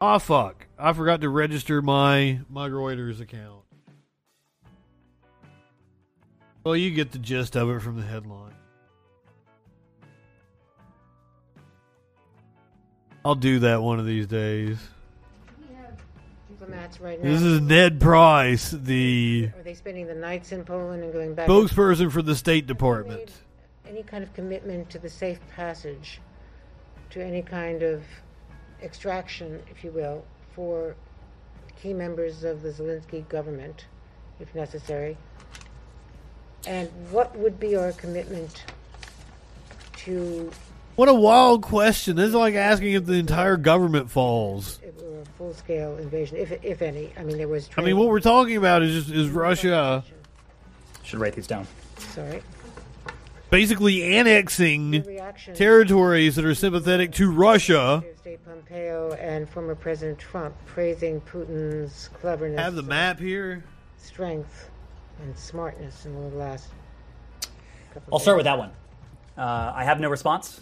Ah, oh, fuck. I forgot to register my, my Reuters account. Well, you get the gist of it from the headline. I'll do that one of these days. Right now. This is Ned Price, the Are they spending the nights in Poland and going back spokesperson for the State Department. Any kind of commitment to the safe passage, to any kind of extraction, if you will, for key members of the Zelensky government, if necessary. And what would be our commitment to? What a wild question. This is like asking if the entire government falls. It were a full-scale invasion, if if any. I mean, there was training. I mean, what we're talking about is just, is Russia... Should write these down. Sorry. Basically annexing territories that are sympathetic to Russia. State Pompeo and former President Trump praising Putin's cleverness. I have the map here. Strength and smartness in the last couple I'll start days. With that one. Uh, I have no response.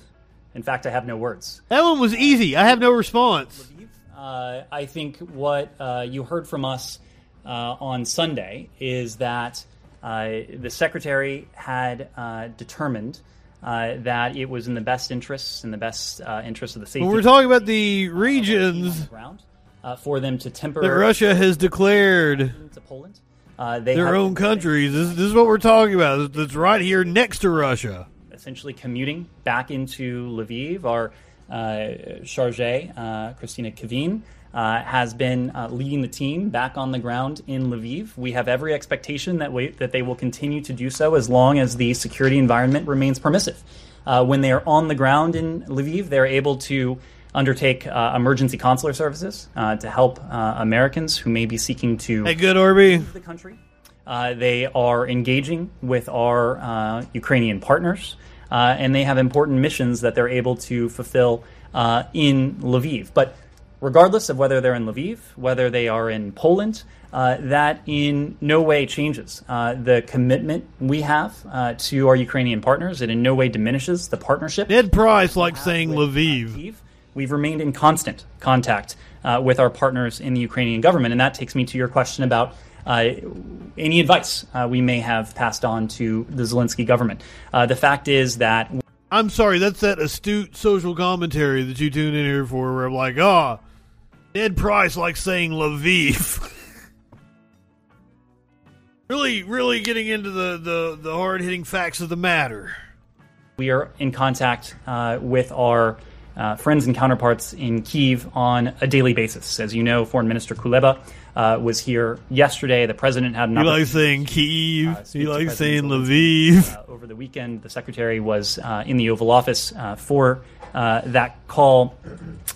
In fact, I have no words. That one was easy. I have no response. Uh, I think what uh, you heard from us uh, on Sunday is that uh, the secretary had uh, determined uh, that it was in the best interests, in the best uh, interests of the safety. When we're talking about the regions, uh, the ground, uh, for them to temper. That Russia has declared to Poland, uh, they their own countries. This, this is what we're talking about. It's right here next to Russia. Essentially commuting back into Lviv. Our uh, charge, uh, Christina Kavin, uh, has been uh, leading the team back on the ground in Lviv. We have every expectation that we, that they will continue to do so as long as the security environment remains permissive. Uh, when they are on the ground in Lviv, they're able to undertake uh, emergency consular services uh, to help uh, Americans who may be seeking to hey, good, Orby. leave the country. Uh, they are engaging with our uh, Ukrainian partners, uh, and they have important missions that they're able to fulfill uh, in Lviv. But regardless of whether they're in Lviv, whether they are in Poland, uh, that in no way changes uh, the commitment we have uh, to our Ukrainian partners. It in no way diminishes the partnership. Ned Price likes saying with, Lviv. Uh, Lviv. We've remained in constant contact uh, with our partners in the Ukrainian government, and that takes me to your question about Uh, any advice uh, we may have passed on to the Zelensky government. Uh, the fact is that... I'm sorry, that's that astute social commentary that you tune in here for where I'm like, ah, oh, Ned Price likes saying Lviv. really, really getting into the, the, the hard-hitting facts of the matter. We are in contact uh, with our uh, friends and counterparts in Kyiv on a daily basis. As you know, Foreign Minister Kuleba Uh, was here yesterday. The president had an opportunity. He likes saying Kyiv. Uh, he likes saying Lviv. Uh, over the weekend, the secretary was uh, in the Oval Office uh, for uh, that call.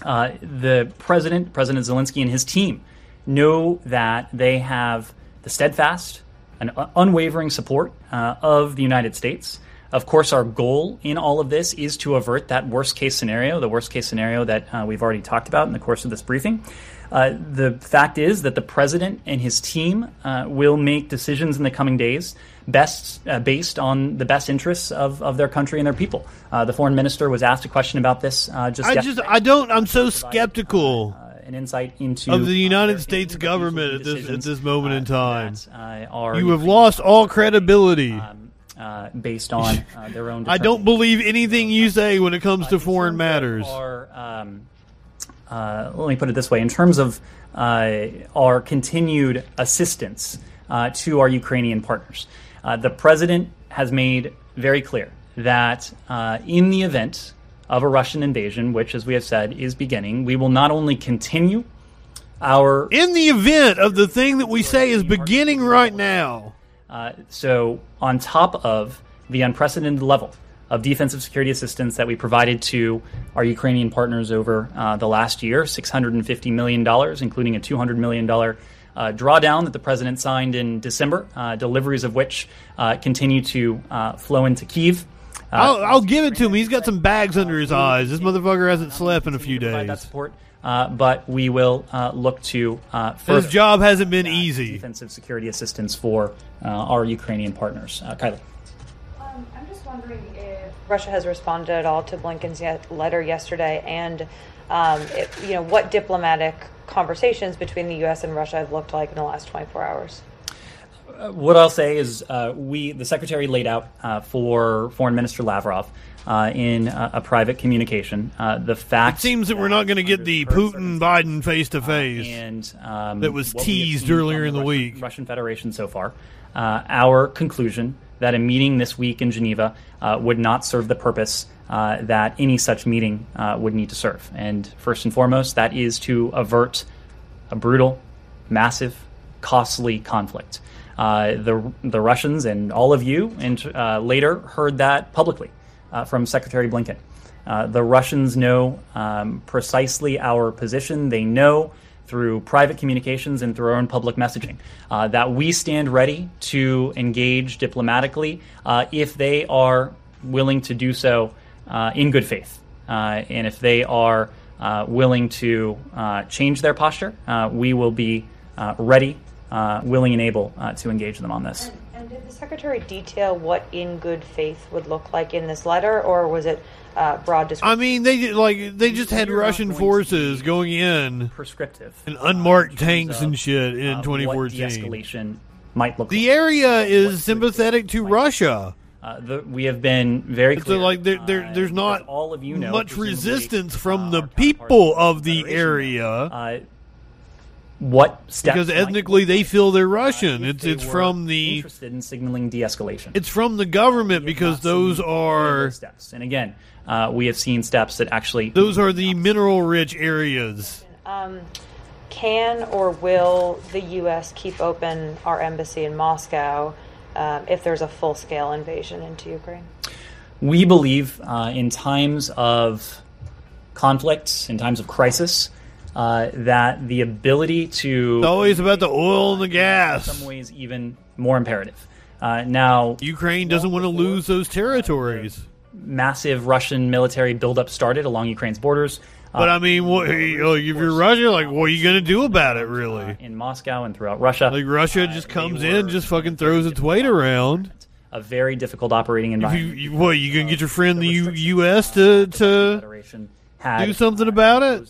Uh, the president, President Zelensky, and his team know that they have the steadfast and unwavering support uh, of the United States. Of course, our goal in all of this is to avert that worst case scenario, the worst case scenario that uh, we've already talked about in the course of this briefing. Uh, the fact is that the president and his team uh, will make decisions in the coming days best uh, based on the best interests of, of their country and their people. Uh, the foreign minister was asked a question about this. Uh, just I yesterday. just I don't. I'm so skeptical. Uh, uh, An insight into of the United uh, States government at this, at this moment uh, in time. That, uh, are you have lost all credibility um, uh, based on uh, their own. I don't believe anything you say when it comes uh, to foreign matters. Our, um, uh, let me put it this way: in terms of uh, our continued assistance uh, to our Ukrainian partners, uh, the president has made very clear that uh, in the event of a Russian invasion, which, as we have said, is beginning, we will not only continue our... In the event of the thing that we say is beginning right now. Uh, so on top of the unprecedented level of defensive security assistance that we provided to our Ukrainian partners over uh, the last year, six hundred fifty million dollars, including a two hundred million dollars uh, drawdown that the president signed in December, uh, deliveries of which uh, continue to uh, flow into Kyiv. Uh, I'll, I'll give it to him. He's got some bags under his eyes. This motherfucker hasn't slept in a few days. That support, uh, but we will uh, look to uh, further. His job hasn't been uh, easy. Defensive security assistance for uh, our Ukrainian partners. Uh, Kylie. Um, I'm just wondering if Russia has responded at all to Blinken's yet letter yesterday, and um, if, you know, what diplomatic conversations between the U S and Russia have looked like in the last twenty-four hours. What I'll say is uh, we, the secretary laid out uh, for Foreign Minister Lavrov uh, in uh, a private communication. Uh, the fact it seems that, that we're not going to get the Putin-Biden face-to-face uh, and, um, that was teased earlier in the, the Russian, week. Russian Federation so far. Uh, our conclusion that a meeting this week in Geneva uh, would not serve the purpose uh, that any such meeting uh, would need to serve. And first and foremost, that is to avert a brutal, massive, costly conflict. Uh, the the Russians and all of you, and uh, later heard that publicly uh, from Secretary Blinken. Uh, the Russians know um, precisely our position. They know through private communications and through our own public messaging uh, that we stand ready to engage diplomatically uh, if they are willing to do so uh, in good faith, uh, and if they are uh, willing to uh, change their posture, uh, we will be uh, ready. Uh, willing and able uh, to engage them on this. And, and did the secretary detail what in good faith would look like in this letter, or was it uh, broad description? I mean, they like they just had Russian forces going in, prescriptive, and unmarked tanks and shit in twenty fourteen. De-escalation might look. The area is sympathetic to Russia. Uh, the, we have been very clear. So, like, there, there, there's not all of you know, much resistance from the people of the area. Uh, What steps? Because ethnically they feel they're Russian. Uh, it's they it's from the interested in signaling de-escalation. It's from the government because those are steps. And again, uh, we have seen steps that actually those are the mineral-rich areas. Um, can or will the U S keep open our embassy in Moscow uh, if there's a full-scale invasion into Ukraine? We believe uh, in times of conflicts, in times of crisis. Uh, that the ability to... It's always about the oil and the gas. In some ways, even more imperative. Uh, now... Ukraine doesn't want to lose those territories. Massive Russian military buildup started along Ukraine's borders. But, uh, I mean, what, if you're Russia, like, what are you going to do about it, really? Uh, in Moscow and throughout Russia. Like, Russia just uh, comes in, just fucking throws its weight around. A very difficult operating environment. You, you, what, you going to get your friend the U- U.S. to, to do something about it?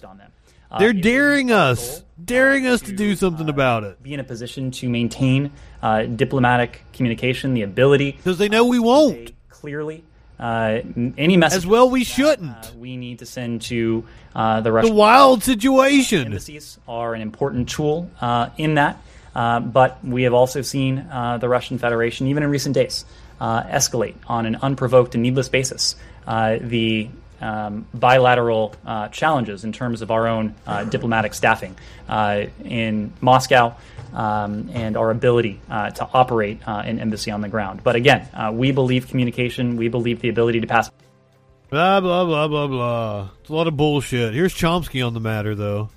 Uh, They're daring us, daring us to do something uh, about it. Be in a position to maintain uh, diplomatic communication, the ability. Because they know uh, we won't. Clearly, uh, any message. As well we that, shouldn't. Uh, we need to send to uh, the Russian. The wild situation. Embassies are an important tool uh, in that. Uh, but we have also seen uh, the Russian Federation, even in recent days, uh, escalate on an unprovoked and needless basis. Uh, the... Um, bilateral uh, challenges in terms of our own uh, diplomatic staffing uh, in Moscow um, and our ability uh, to operate uh, an embassy on the ground. But again, uh, we believe communication. We believe the ability to pass. Blah, blah, blah, blah, blah. It's a lot of bullshit. Here's Chomsky on the matter, though.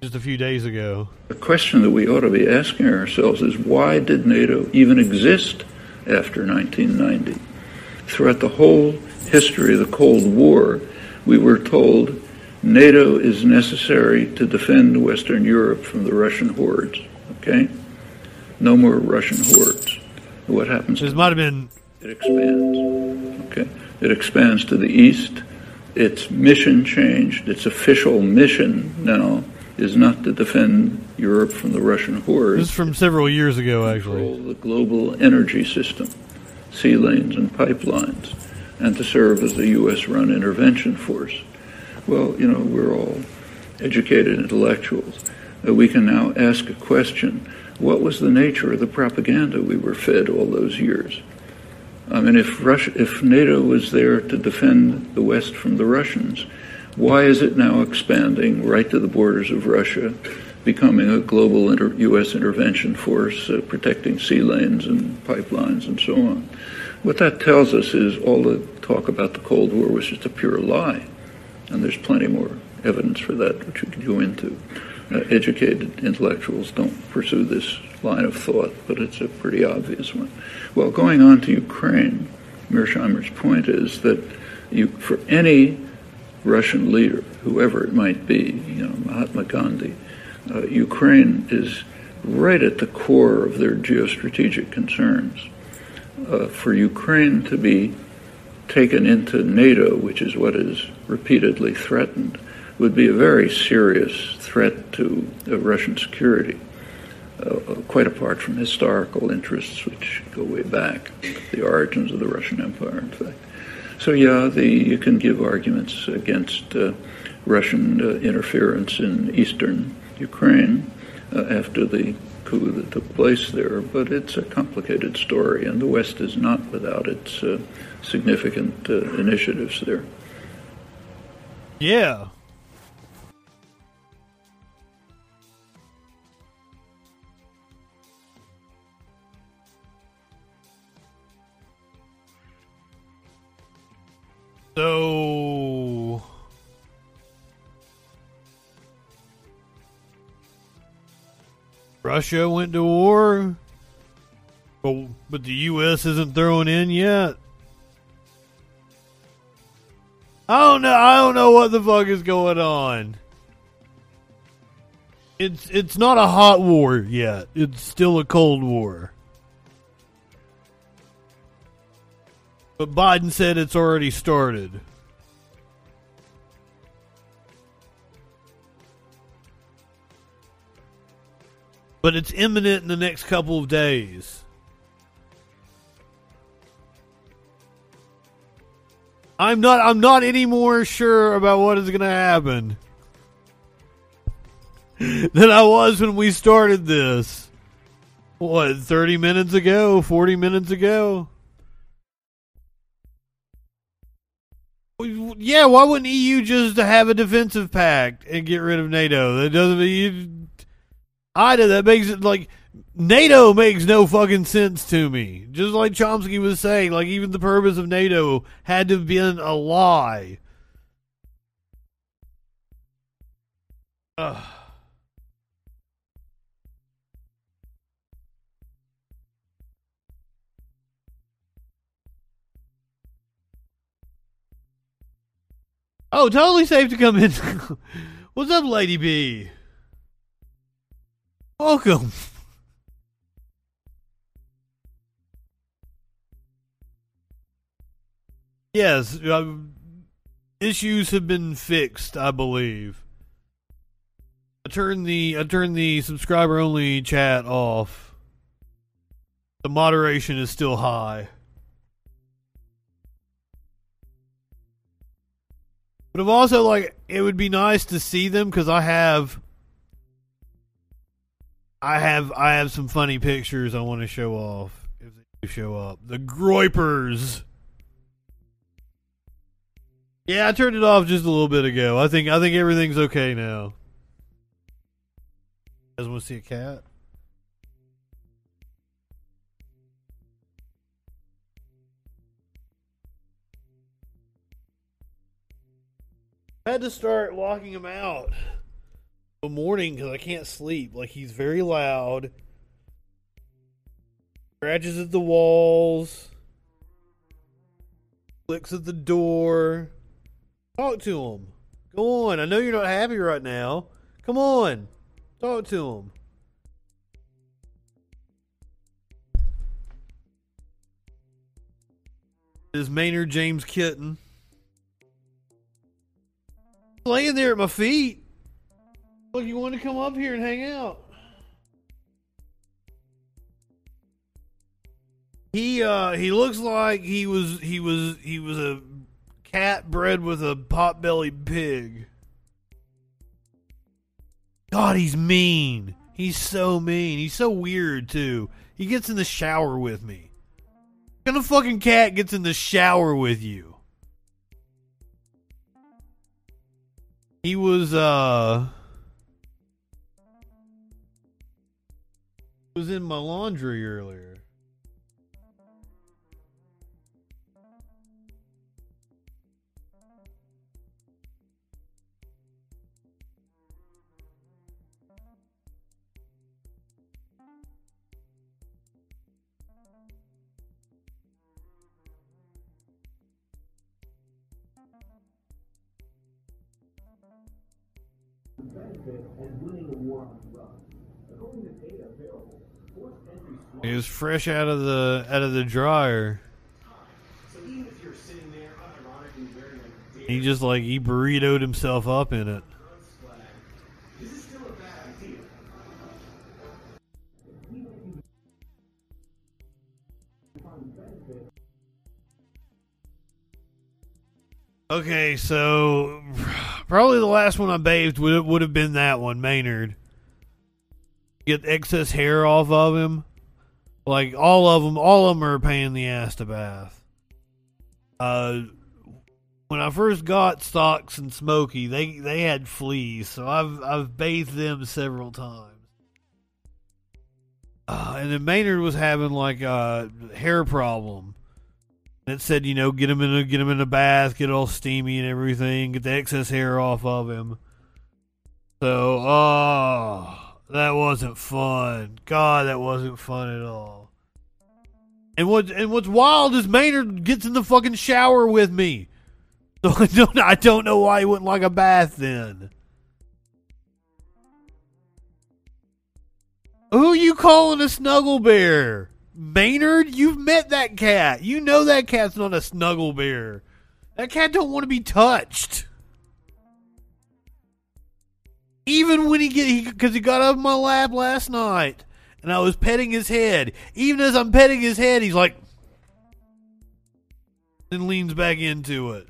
Just a few days ago. The question that we ought to be asking ourselves is why did NATO even exist after nineteen ninety? throughout the whole history of the Cold War, we were told NATO is necessary to defend Western Europe from the Russian hordes. Okay? No more Russian hordes. What happens? This might have been... It expands. Okay? It expands to the east. Its mission changed. Its official mission now is not to defend Europe from the Russian hordes. This is from several years ago, actually. To control the global energy system, sea lanes and pipelines, and to serve as a U S-run intervention force. Well, you know, we're all educated intellectuals. Uh, we can now ask a question. What was the nature of the propaganda we were fed all those years? I mean, if Russia, if NATO was there to defend the West from the Russians, why is it now expanding right to the borders of Russia, becoming a global inter- U S intervention force, uh, protecting sea lanes and pipelines and so on? What that tells us is all the talk about the Cold War was just a pure lie. And there's plenty more evidence for that, which you could go into. Uh, educated intellectuals don't pursue this line of thought, but it's a pretty obvious one. Well, going on to Ukraine, Mearsheimer's point is that you, for any Russian leader, whoever it might be, you know, Mahatma Gandhi, uh, Ukraine is right at the core of their geostrategic concerns. Uh, for Ukraine to be taken into NATO, which is what is repeatedly threatened, would be a very serious threat to uh, Russian security, uh, quite apart from historical interests which go way back, the origins of the Russian Empire, in fact. So yeah, the, you can give arguments against uh, Russian uh, interference in eastern Ukraine uh, after the coup that took place there, but it's a complicated story, and the West is not without its uh, significant uh, initiatives there. Yeah. So... Russia went to war, but, but the U S isn't thrown in yet. I don't know. I don't know what the fuck is going on. It's it's not a hot war yet. It's still a cold war. But Biden said it's already started. But it's imminent in the next couple of days. I'm not I'm not any more sure about what is going to happen than I was when we started this. What, thirty minutes ago? forty minutes ago? Yeah, why wouldn't E U just have a defensive pact and get rid of NATO? That doesn't mean... I do. That makes it like NATO makes no fucking sense to me. Just like Chomsky was saying, like even the purpose of NATO had to have been a lie. Ugh. Oh, totally safe to come in. What's up, Lady B? Welcome. Yes, uh, issues have been fixed, I believe. I turned the I turned the subscriber only chat off. The moderation is still high. But I'm also like, it would be nice to see them because I have I have I have some funny pictures I want to show off if they show up. The Groypers. Yeah, I turned it off just a little bit ago. I think I think everything's okay now. You guys want to see a cat? I had to start locking him out. The morning because I can't sleep. Like, he's very loud, scratches at the walls, Looks at the door. Talk to him. Go on. I know you're not happy right now. Come on. Talk to him. This Maynard James Kitten. Laying there at my feet. Look, you want to come up here and hang out? He uh, he looks like he was he was he was a cat bred with a pot-bellied pig. God, he's mean. He's so mean. He's so weird too. He gets in the shower with me. What kind of fucking cat gets in the shower with you? He was uh was in my laundry earlier. He was fresh out of the out of the dryer. He just like he burritoed himself up in it. Okay, so probably the last one I bathed would would have been that one, Maynard. Get excess hair off of him. Like, all of them, all of them are a pain in the ass to bath. Uh, when I first got Stocks and Smokey, they, they had fleas, so I've I've bathed them several times. Uh, and then Maynard was having, like, a hair problem. And it said, you know, get him in a, get him in a bath, get all steamy and everything, get the excess hair off of him. So, oh... that wasn't fun. God, that wasn't fun at all. And what and what's wild is Maynard gets in the fucking shower with me. So I don't, I don't know why he wouldn't like a bath then. Who you calling a snuggle bear? Maynard, you've met that cat. You know that cat's not a snuggle bear. That cat don't want to be touched. Even when he get, because he, he got up in my lap last night, and I was petting his head. Even as I'm petting his head, he's like, and leans back into it.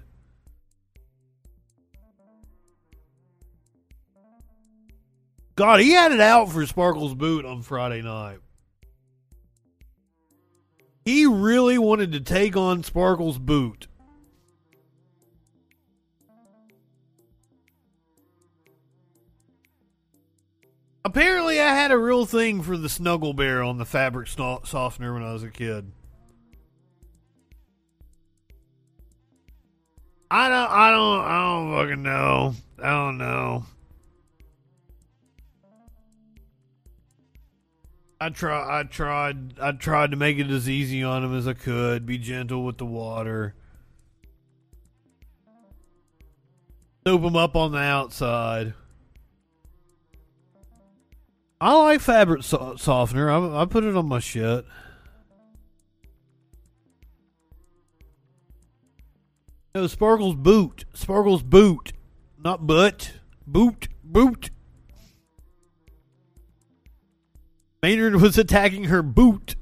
God, he had it out for Sparkle's boot on Friday night. He really wanted to take on Sparkle's boot. Apparently, I had a real thing for the snuggle bear on the fabric softener when I was a kid. I don't, I don't, I don't fucking know. I don't know. I try, I tried, I tried to make it as easy on him as I could. Be gentle with the water. Soap him up on the outside. I like fabric so- softener. I, I put it on my shit. No, Sparkle's boot. Sparkle's boot. Not butt. Boot. Boot. Maynard was attacking her boot.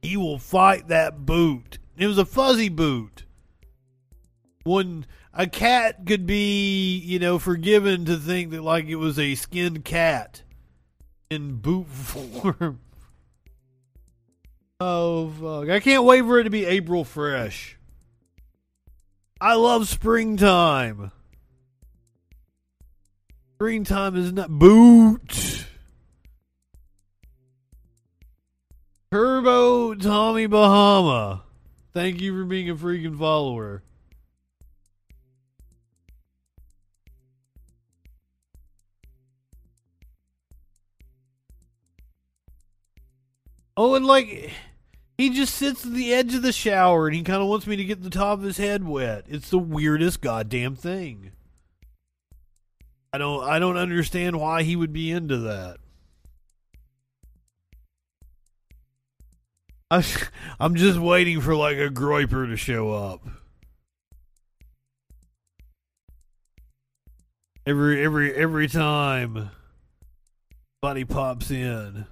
He will fight that boot. It was a fuzzy boot. One... A cat could be, you know, forgiven to think that, like, it was a skinned cat in boot form. Oh, fuck. I can't wait for it to be April Fresh. I love springtime. Springtime is not... Boot! Turbo Tommy Bahama. Thank you for being a freaking follower. Oh, and like, he just sits at the edge of the shower and he kind of wants me to get the top of his head wet. It's the weirdest goddamn thing. I don't, I don't understand why he would be into that. I, I'm just waiting for like a groiper to show up. Every, every, every time somebody pops in.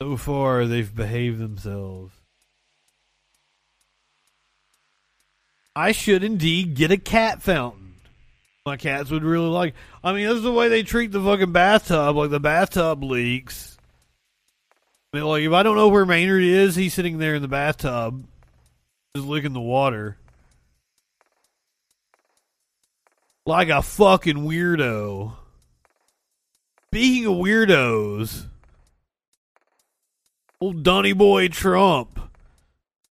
So far, they've behaved themselves. I should indeed get a cat fountain. My cats would really like... I mean, this is the way they treat the fucking bathtub. Like, the bathtub leaks. I mean, like, if I don't know where Maynard is, he's sitting there in the bathtub. Just licking the water. Like a fucking weirdo. Speaking of weirdos... Old Donny Boy Trump.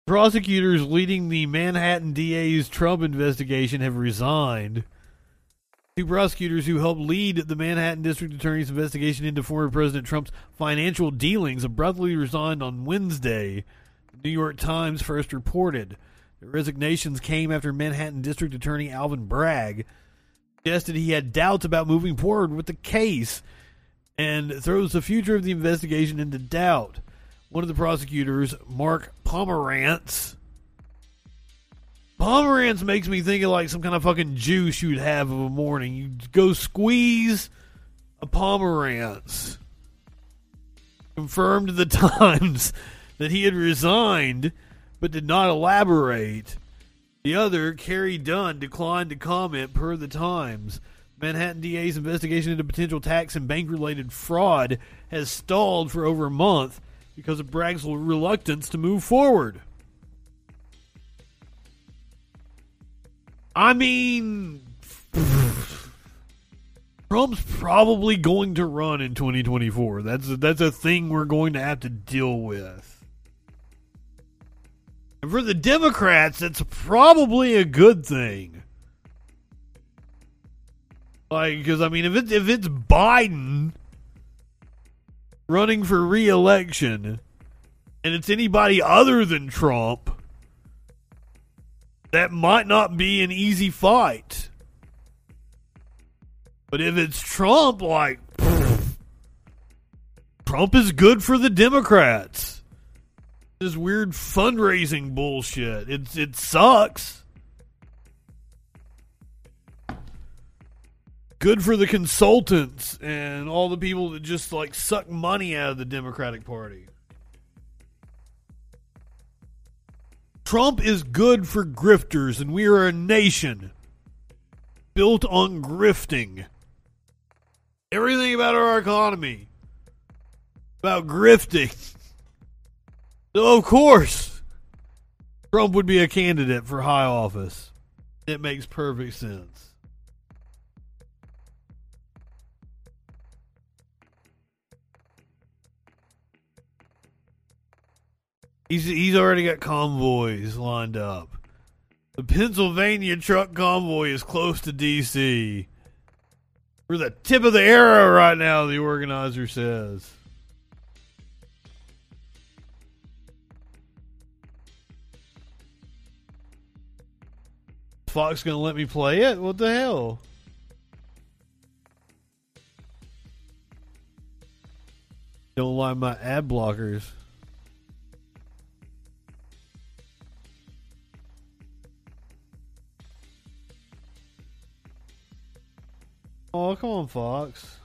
Prosecutors leading the Manhattan D A's Trump investigation have resigned. Two prosecutors who helped lead the Manhattan District Attorney's investigation into former President Trump's financial dealings abruptly resigned on Wednesday, the New York Times first reported. The resignations came after Manhattan District Attorney Alvin Bragg suggested he had doubts about moving forward with the case and throws the future of the investigation into doubt. One of the prosecutors, Mark Pomerantz. Pomerantz makes me think of like some kind of fucking juice you'd have of a morning. You go squeeze a Pomerantz. Confirmed to the Times that he had resigned, but did not elaborate. The other, Carrie Dunn, declined to comment per the Times. Manhattan D A's investigation into potential tax and bank-related fraud has stalled for over a month because of Bragg's reluctance to move forward. I mean, Trump's probably going to run in twenty twenty-four. That's a, that's a thing we're going to have to deal with. And for the Democrats, that's probably a good thing. Like, because I mean, if it's if it's Biden running for re-election, and it's anybody other than Trump, that might not be an easy fight. But if it's Trump, like, pff, Trump is good for the Democrats. This weird fundraising bullshit. It's, it sucks. Good for the consultants and all the people that just like suck money out of the Democratic Party. Trump is good for grifters, and we are a nation built on grifting. Everything about our economy, about grifting. So of course, Trump would be a candidate for high office. It makes perfect sense. He's, he's already got convoys lined up. The Pennsylvania truck convoy is close to D C. We're the tip of the arrow right now, the organizer says. Fox gonna let me play it? What the hell? Don't like my ad blockers. Oh, come on, Fox.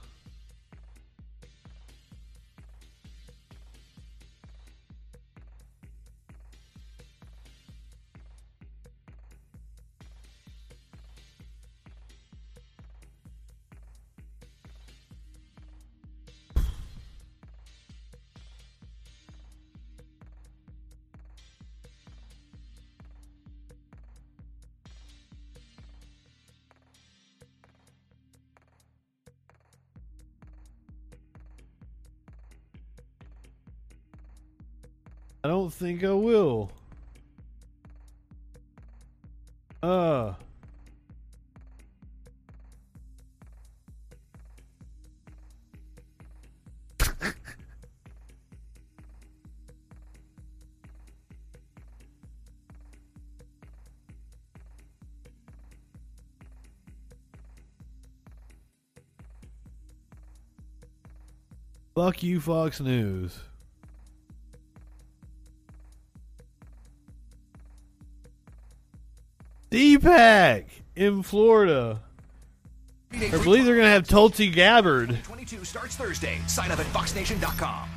I don't think I will. Uh. Fuck you, Fox News. Deepak in Florida. I believe they're going to have Tulsi Gabbard. twenty-two starts Thursday. Sign up at fox nation dot com.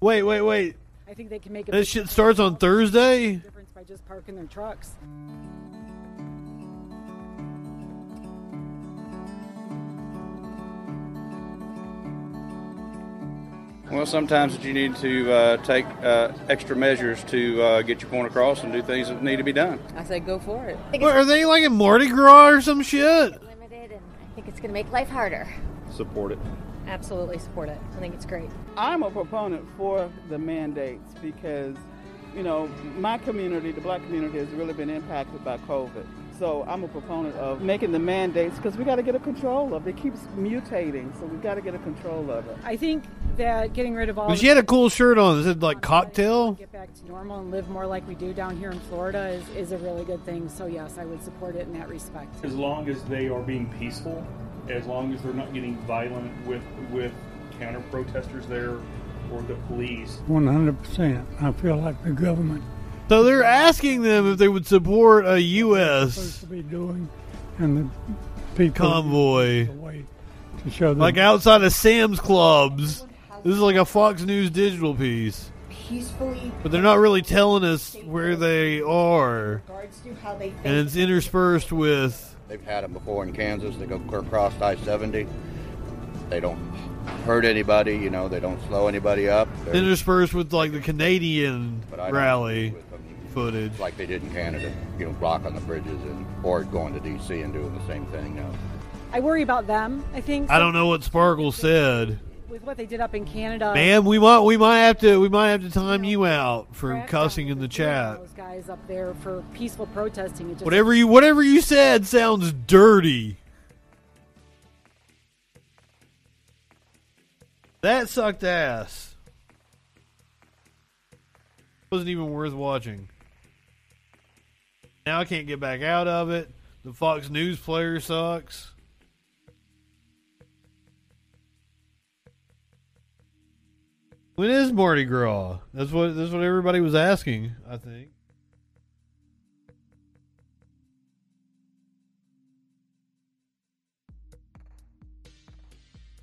Wait, wait, wait. I think they can make a that shit starts on Thursday? Difference by just parking their trucks. Well, sometimes you need to uh, take uh, extra measures to uh, get your point across and do things that need to be done. I said go for it. What, are they like in Mardi Gras or some shit? Limited, and I think it's going to make life harder. Support it. Absolutely support it. I think it's great. I'm a proponent for the mandates because, you know, my community, the black community, has really been impacted by COVID. So I'm a proponent of making the mandates because we got to get a control of it. It keeps mutating, so we got to get a control of it. I think that getting rid of all. But she had a cool shirt on. Is it like cocktail? Get back to normal and live more like we do down here in Florida is, is a really good thing. So yes, I would support it in that respect. As long as they are being peaceful, as long as they're not getting violent with with counter protesters there or the police. One hundred percent. I feel like the government. So they're asking them if they would support a U S supposed to be doing and the convoy to show them. Like outside of Sam's Clubs. This is like a Fox News digital piece. Peacefully, but they're not really telling us where they are. And it's interspersed with. They've had them before in Kansas. They go across I seventy. They don't hurt anybody, you know. They don't slow anybody up. They're interspersed with like the Canadian rally. Footage. Like they did in Canada, you know, block on the bridges and or going to D C and doing the same thing now. I worry about them. I think I don't know what Sparkle said with what they did up in Canada. Ma'am, we might we might have to we might have to time you out for cussing in the chat. Those guys up there for peaceful protesting. It just whatever you whatever you said sounds dirty. That sucked ass. Wasn't even worth watching. Now I can't get back out of it. The Fox News player sucks. When is Mardi Gras? That's what that's what everybody was asking, I think.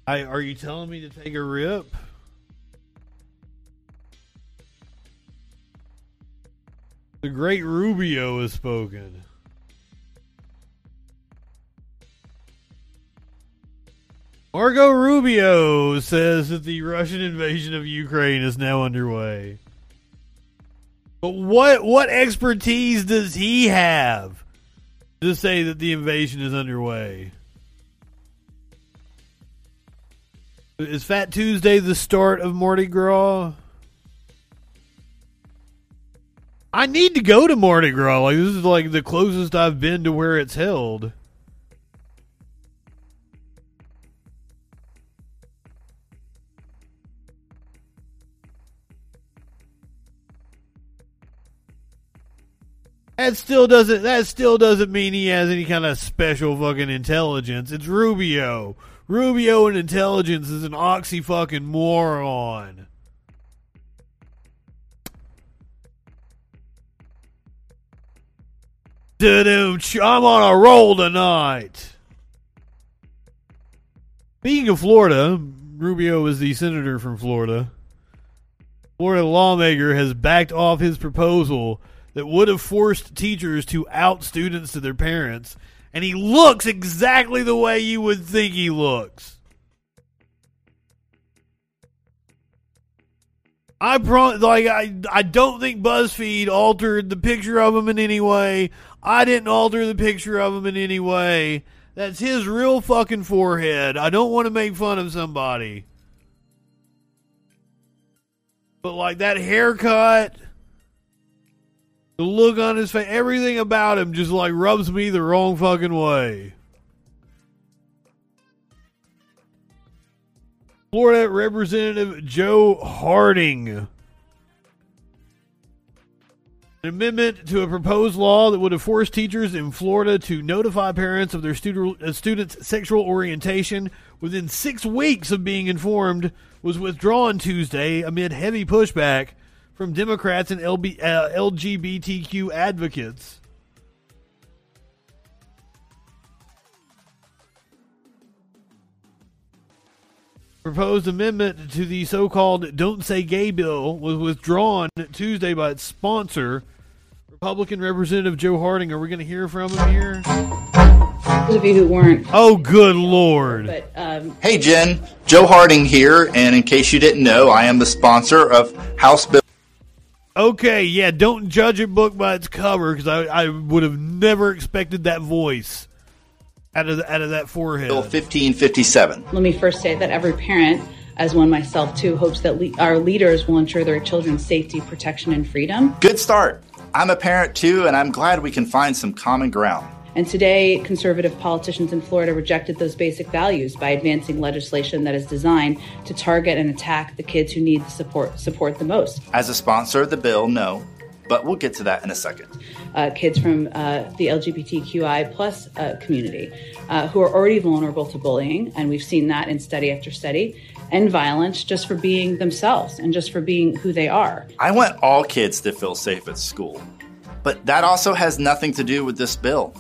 I are you telling me to take a rip? The great Rubio has spoken. Marco Rubio says that the Russian invasion of Ukraine is now underway. But what what expertise does he have to say that the invasion is underway? Is Fat Tuesday the start of Mardi Gras? I need to go to Mardi Gras. Like this is like the closest I've been to where it's held. That still doesn't that still doesn't mean he has any kind of special fucking intelligence. It's Rubio. Rubio and intelligence is an oxy fucking moron. I'm on a roll tonight. Speaking of Florida, Rubio is the senator from Florida. Florida lawmaker has backed off his proposal that would have forced teachers to out students to their parents, and he looks exactly the way you would think he looks. I pro- like I I don't think BuzzFeed altered the picture of him in any way. I didn't alter the picture of him in any way. That's his real fucking forehead. I don't want to make fun of somebody. But like that haircut, the look on his face, everything about him just like rubs me the wrong fucking way. Florida Representative Joe Harding An amendment to a proposed law that would have forced teachers in Florida to notify parents of their student, uh, students' sexual orientation within six weeks of being informed was withdrawn Tuesday amid heavy pushback from Democrats and L B, uh, L G B T Q advocates. Proposed amendment to the so-called Don't Say Gay bill was withdrawn Tuesday by its sponsor, Republican Representative Joe Harding. Are we going to hear from him here? Those of you who weren't. Oh, good Lord. But, um, hey, Jen. Joe Harding here, and in case you didn't know, I am the sponsor of House Bill. Okay, yeah, don't judge a book by its cover, because I, I would have never expected that voice. Out of, the, out of that forehead. Bill fifteen fifty-seven. Let me first say that every parent, as one myself too, hopes that le- our leaders will ensure their children's safety, protection, and freedom. Good start. I'm a parent too, and I'm glad we can find some common ground. And today, conservative politicians in Florida rejected those basic values by advancing legislation that is designed to target and attack the kids who need the support, support the most. As a sponsor of the bill, no. But we'll get to that in a second. Uh, kids from uh, the L G B T Q I plus uh, community uh, who are already vulnerable to bullying, and we've seen that in study after study, and violence just for being themselves and just for being who they are. I want all kids to feel safe at school, but that also has nothing to do with this bill.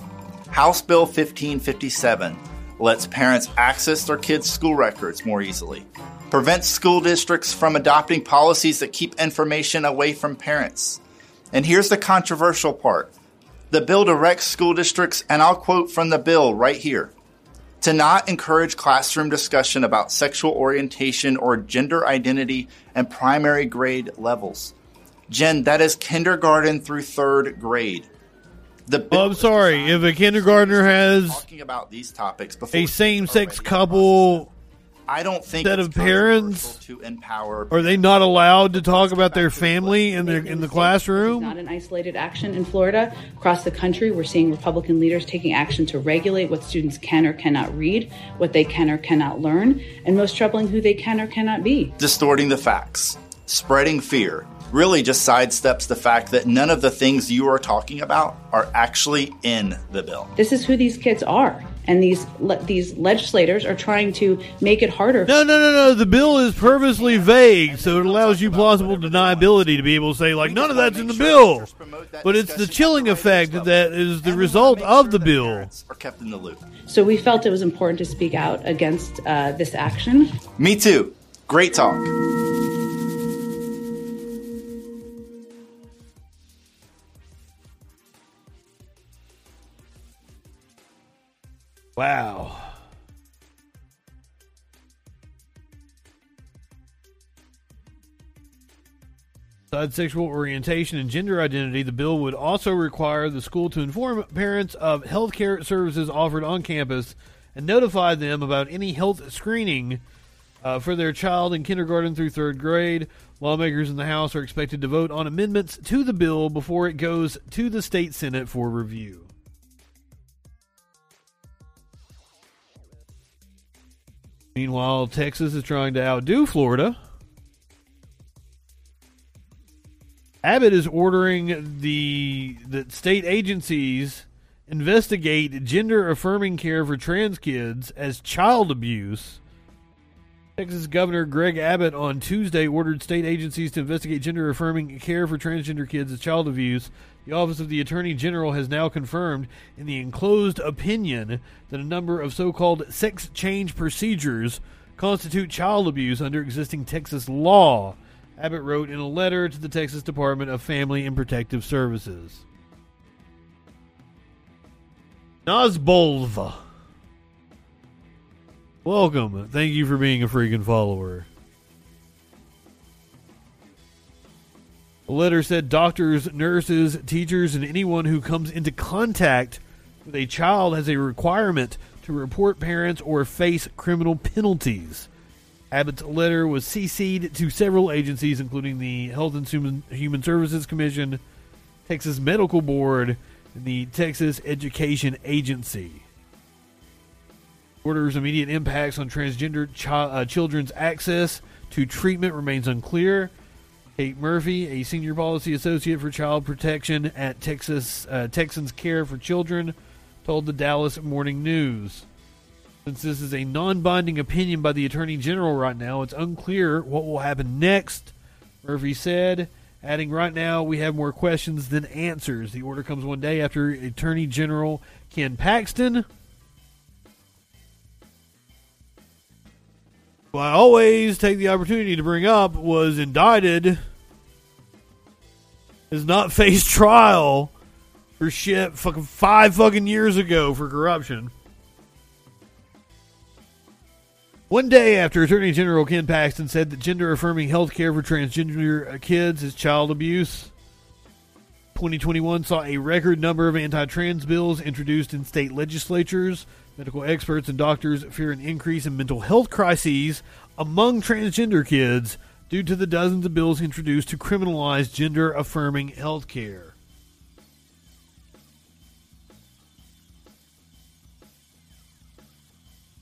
House Bill fifteen fifty-seven lets parents access their kids' school records more easily, prevents school districts from adopting policies that keep information away from parents. And here's the controversial part. The bill directs school districts, and I'll quote from the bill right here, to not encourage classroom discussion about sexual orientation or gender identity and primary grade levels. Jen, that is kindergarten through third grade. The bill well, I'm sorry. If a kindergartner has talking about these topics before a same-sex couple... I don't think instead of parents to empower. Are they not allowed to talk about their family in their in the classroom? It's not an isolated action in Florida. Across the country, we're seeing Republican leaders taking action to regulate what students can or cannot read, what they can or cannot learn, and most troubling, who they can or cannot be. Distorting the facts, spreading fear, really just sidesteps the fact that none of the things you are talking about are actually in the bill. This is who these kids are. And these le- these legislators are trying to make it harder. No, no, no, no. The bill is purposely vague, so it allows you plausible deniability to be able to say, like, none of that's in the bill. But it's the chilling effect that is the result of the bill. So we felt it was important to speak out against uh, this action. Me too. Great talk. Wow. Besides sexual orientation and gender identity, the bill would also require the school to inform parents of health care services offered on campus and notify them about any health screening uh, for their child in kindergarten through third grade. Lawmakers in the House are expected to vote on amendments to the bill before it goes to the state Senate for review. Meanwhile, Texas is trying to outdo Florida. Abbott is ordering the that state agencies investigate gender-affirming care for trans kids as child abuse. Texas Governor Greg Abbott on Tuesday ordered state agencies to investigate gender-affirming care for transgender kids as child abuse. The Office of the Attorney General has now confirmed in the enclosed opinion that a number of so-called sex change procedures constitute child abuse under existing Texas law, Abbott wrote in a letter to the Texas Department of Family and Protective Services. Nazbolva. Welcome. Thank you for being a freaking follower. The letter said doctors, nurses, teachers, and anyone who comes into contact with a child has a requirement to report parents or face criminal penalties. Abbott's letter was C C'd to several agencies, including the Health and Human, Human Services Commission, Texas Medical Board, and the Texas Education Agency. Orders immediate impacts on transgender chi- uh, children's access to treatment remains unclear. Kate Murphy, a senior policy associate for child protection at Texas uh, Texans Care for Children, told the Dallas Morning News. Since this is a non-binding opinion by the Attorney General right now, it's unclear what will happen next, Murphy said, adding, right now we have more questions than answers. The order comes one day after Attorney General Ken Paxton, who I always take the opportunity to bring up, was indicted, has not faced trial for shit fucking five fucking years ago for corruption. One day after Attorney General Ken Paxton said that gender-affirming health care for transgender kids is child abuse, twenty twenty-one saw a record number of anti-trans bills introduced in state legislatures. Medical experts and doctors fear an increase in mental health crises among transgender kids due to the dozens of bills introduced to criminalize gender-affirming health care.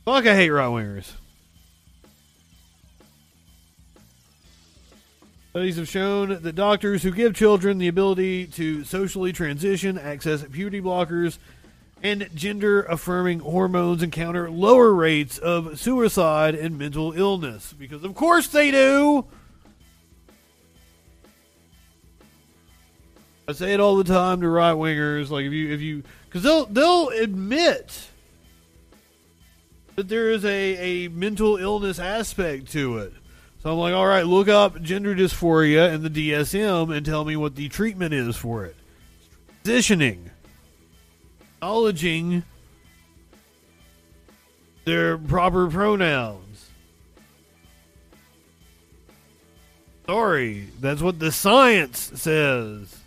Fuck, I hate right-wingers. Studies have shown that doctors who give children the ability to socially transition, access puberty blockers, and gender-affirming hormones encounter lower rates of suicide and mental illness. Because of course they do! I say it all the time to right-wingers. Like, if you... if you, because they'll, they'll admit that there is a, a mental illness aspect to it. So I'm like, alright, look up gender dysphoria in the D S M and tell me what the treatment is for it. Transitioning. Acknowledging their proper pronouns. Sorry, that's what the science says.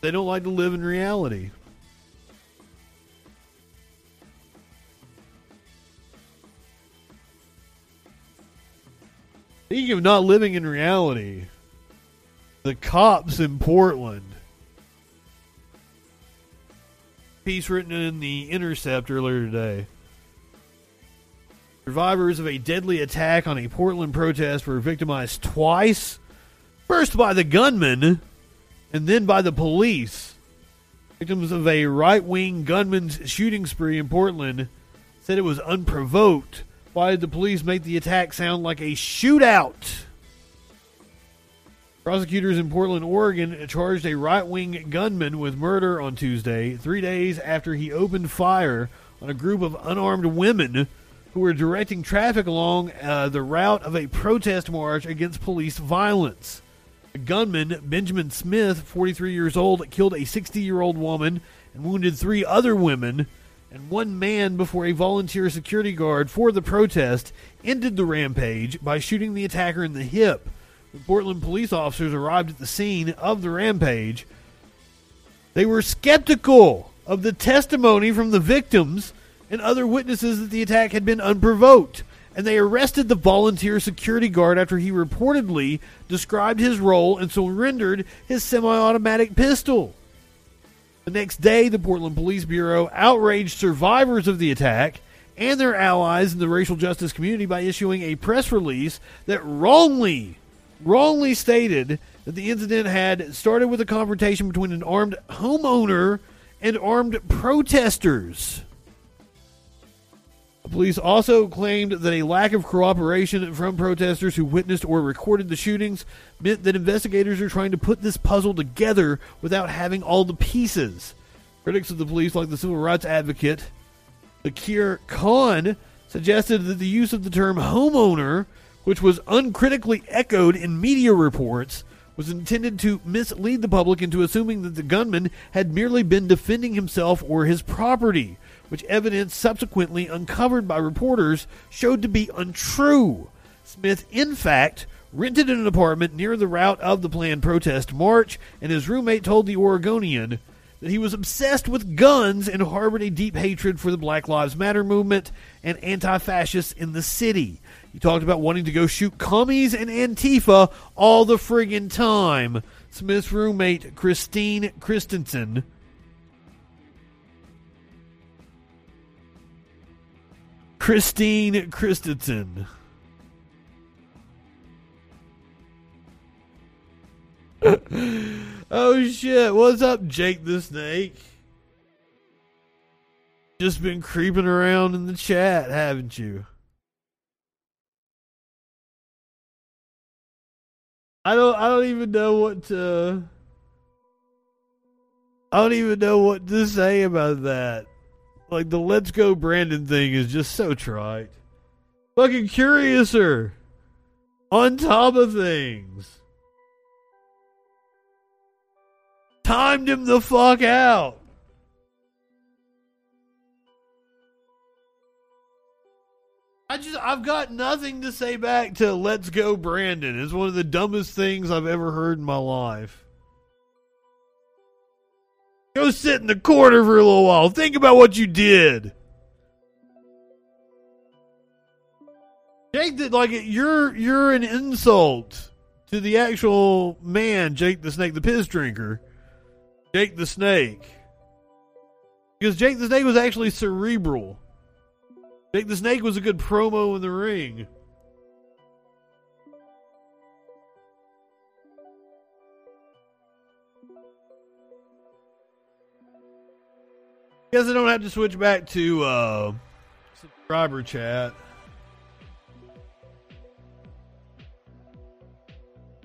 They don't like to live in reality. Speaking of not living in reality, the cops in Portland. Piece written in The Intercept earlier today. Survivors of a deadly attack on a Portland protest were victimized twice. First by the gunman, and then by the police. Victims of a right-wing gunman's shooting spree in Portland said it was unprovoked. Why did the police make the attack sound like a shootout? Prosecutors in Portland, Oregon, charged a right-wing gunman with murder on Tuesday, three days after he opened fire on a group of unarmed women who were directing traffic along uh, the route of a protest march against police violence. The gunman, Benjamin Smith, forty-three years old, killed a sixty-year-old woman and wounded three other women and one man before a volunteer security guard for the protest ended the rampage by shooting the attacker in the hip. The Portland police officers arrived at the scene of the rampage. They were skeptical of the testimony from the victims and other witnesses that the attack had been unprovoked, and they arrested the volunteer security guard after he reportedly described his role and surrendered his semi-automatic pistol. The next day, the Portland Police Bureau outraged survivors of the attack and their allies in the racial justice community by issuing a press release that wrongly wrongly stated that the incident had started with a confrontation between an armed homeowner and armed protesters. The police also claimed that a lack of cooperation from protesters who witnessed or recorded the shootings meant that investigators are trying to put this puzzle together without having all the pieces. Critics of the police, like the civil rights advocate Zakir Khan, suggested that the use of the term homeowner, which was uncritically echoed in media reports, was intended to mislead the public into assuming that the gunman had merely been defending himself or his property, which evidence subsequently uncovered by reporters showed to be untrue. Smith, in fact, rented an apartment near the route of the planned protest march, and his roommate told the Oregonian that he was obsessed with guns and harbored a deep hatred for the Black Lives Matter movement and anti-fascists in the city. He talked about wanting to go shoot commies and Antifa all the friggin' time. Smith's roommate, Christine Christensen, Christine Christensen Oh shit, what's up, Jake the Snake? Just been creeping around in the chat, haven't you? I don't I don't even know what to I don't even know what to say about that. Like, the Let's Go Brandon thing is just so trite. Fucking curiouser. On top of things. Timed him the fuck out. I just, I've got nothing to say back to Let's Go Brandon. It's one of the dumbest things I've ever heard in my life. Go sit in the corner for a little while. Think about what you did. Jake, did, like, you're you're an insult to the actual man, Jake the Snake, the piss drinker. Jake the Snake. Because Jake the Snake was actually cerebral. Jake the Snake was a good promo in the ring. Guess I don't have to switch back to uh, subscriber chat.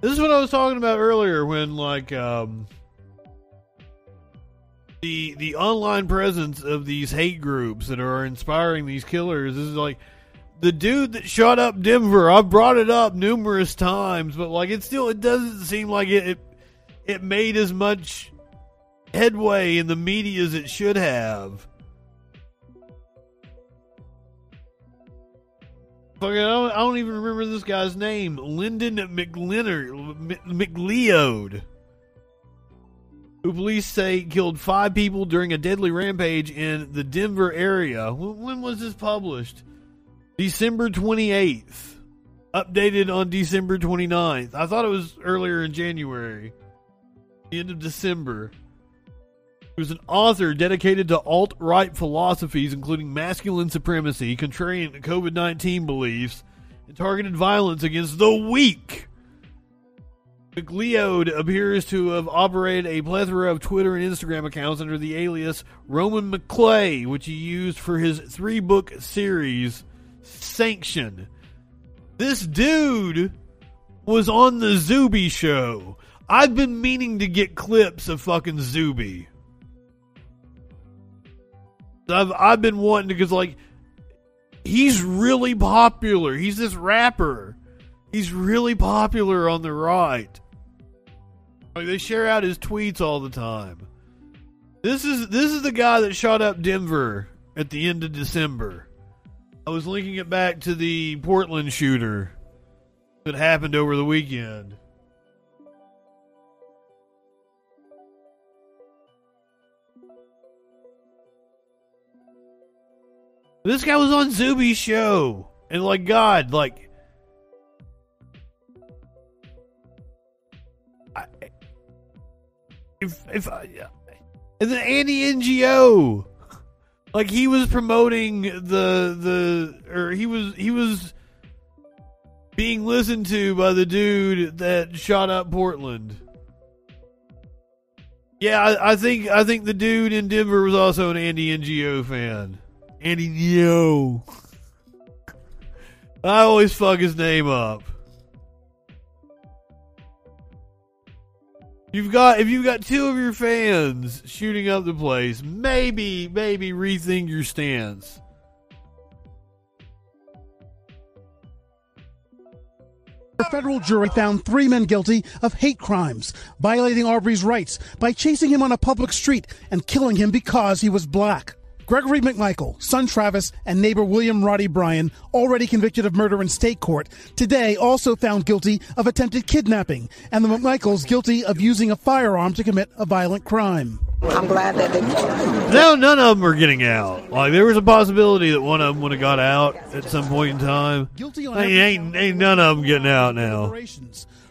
This is what I was talking about earlier when, like, um, the the online presence of these hate groups that are inspiring these killers. This is like the dude that shot up Denver. I've brought it up numerous times, but, like, it still it doesn't seem like it it, it made as much headway in the media as it should have. I don't, I don't even remember this guy's name. Lyndon McLeod, McLeod, who police say killed five people during a deadly rampage in the Denver area. When was this published? December twenty-eighth. Updated on December twenty-ninth. I thought it was earlier in January. The end of December. He was an author dedicated to alt-right philosophies, including masculine supremacy, contrarian COVID nineteen beliefs, and targeted violence against the weak. McLeod appears to have operated a plethora of Twitter and Instagram accounts under the alias Roman McClay, which he used for his three-book series, Sanction. This dude was on the Zuby show. I've been meaning to get clips of fucking Zuby. I've I've been wanting to, because, like, he's really popular. He's this rapper. He's really popular on the right. Like, they share out his tweets all the time. This is this is the guy that shot up Denver at the end of December. I was linking it back to the Portland shooter that happened over the weekend. This guy was on Zuby's show. And, like, God, like, I, if, if I, yeah. And then Andy N G O, like, he was promoting the, the, or he was, he was being listened to by the dude that shot up Portland. Yeah. I, I think, I think the dude in Denver was also an Andy N G O fan. Andy Neo. I always fuck his name up. You've got if you've got two of your fans shooting up the place, maybe, maybe rethink your stance. A federal jury found three men guilty of hate crimes, violating Arbery's rights by chasing him on a public street and killing him because he was black. Gregory McMichael, son Travis, and neighbor William Roddy Bryan, already convicted of murder in state court, today also found guilty of attempted kidnapping, and the McMichaels guilty of using a firearm to commit a violent crime. I'm glad that they... No, none of them are getting out. Like, there was a possibility that one of them would have got out at some point in time. Guilty on I mean, ain't, ain't none of them getting out now.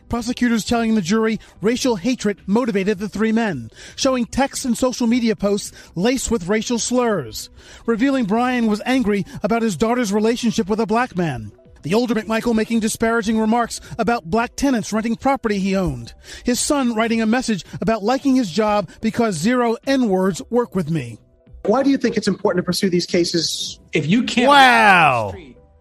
Prosecutors telling the jury racial hatred motivated the three men, showing texts and social media posts laced with racial slurs, revealing Bryan was angry about his daughter's relationship with a black man. The older McMichael making disparaging remarks about black tenants renting property he owned. His son writing a message about liking his job because zero N-words work with me. Why do you think it's important to pursue these cases? If you can't wow.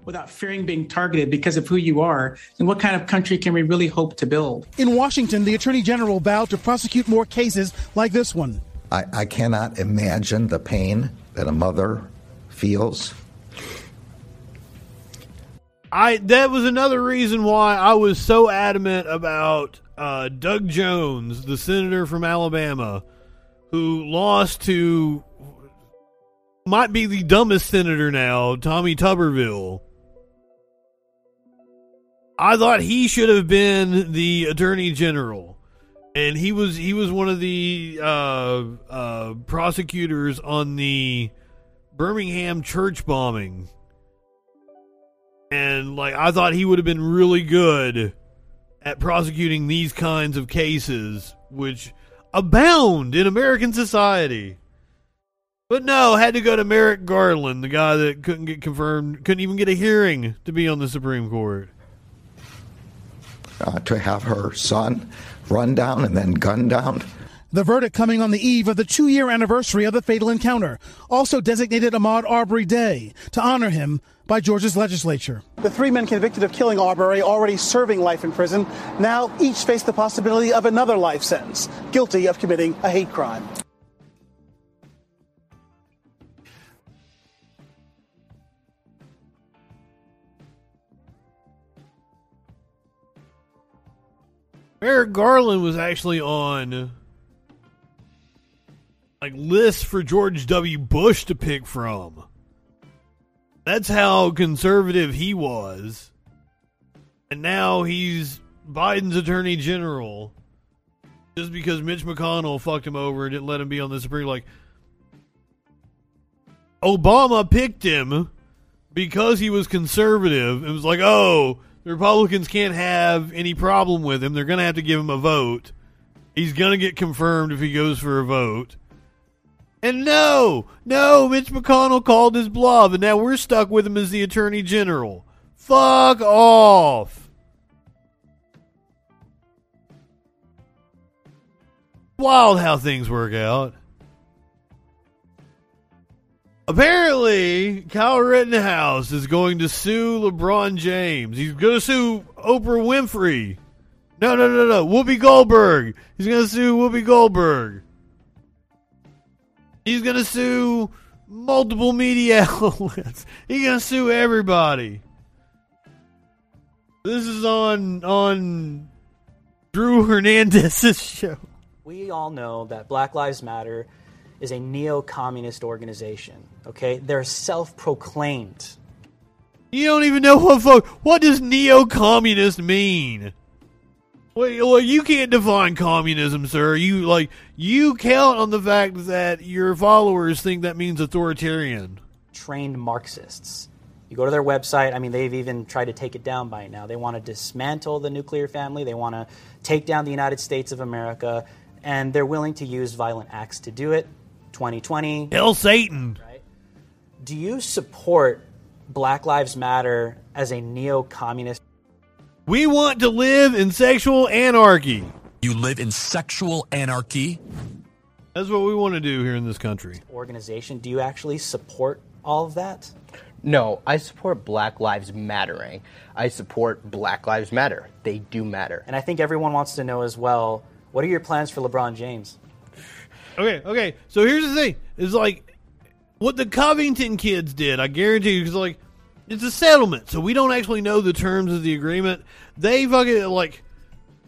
without fearing being targeted because of who you are, then what kind of country can we really hope to build? In Washington, the Attorney General vowed to prosecute more cases like this one. I, I cannot imagine the pain that a mother feels. I that was another reason why I was so adamant about uh, Doug Jones, the senator from Alabama, who lost to... might be the dumbest senator now, Tommy Tuberville. I thought he should have been the attorney general, and he was he was one of the uh, uh, prosecutors on the Birmingham church bombing, and like I thought he would have been really good at prosecuting these kinds of cases, which abound in American society. But no, had to go to Merrick Garland, the guy that couldn't get confirmed, couldn't even get a hearing to be on the Supreme Court. Uh, to have her son run down and then gunned down. The verdict coming on the eve of the two-year anniversary of the fatal encounter, also designated Ahmaud Arbery Day to honor him by Georgia's legislature. The three men convicted of killing Arbery, already serving life in prison, now each face the possibility of another life sentence, guilty of committing a hate crime. Merrick Garland was actually on like lists for George W. Bush to pick from. That's how conservative he was. And now he's Biden's attorney general just because Mitch McConnell fucked him over and didn't let him be on the Supreme. Like, Obama picked him because he was conservative. It was like, oh, the Republicans can't have any problem with him. They're going to have to give him a vote. He's going to get confirmed if he goes for a vote. And no, no, Mitch McConnell called his bluff, and now we're stuck with him as the Attorney General. Fuck off. Wild how things work out. Apparently, Kyle Rittenhouse is going to sue LeBron James. He's going to sue Oprah Winfrey. No, no, no, no. Whoopi Goldberg. He's going to sue Whoopi Goldberg. He's going to sue multiple media outlets. He's going to sue everybody. This is on, on Drew Hernandez's show. We all know that Black Lives Matter is a neo-communist organization, okay? They're self-proclaimed. You don't even know what folk... What does neo-communist mean? Well, you can't define communism, sir. You, like, you count on the fact that your followers think that means authoritarian. Trained Marxists. You go to their website. I mean, they've even tried to take it down by now. They want to dismantle the nuclear family. They want to take down the United States of America, and they're willing to use violent acts to do it. twenty twenty Hell, Satan. Right? Do you support Black Lives Matter as a neo-communist? We want to live in sexual anarchy. You live in sexual anarchy? That's what we want to do here in this country. Organization, do you actually support all of that? No, I support Black Lives Mattering. I support Black Lives Matter. They do matter. And I think everyone wants to know as well, what are your plans for LeBron James? Okay, okay. So here's the thing. It's like what the Covington kids did, I guarantee you, because like it's a settlement, so we don't actually know the terms of the agreement. They fucking like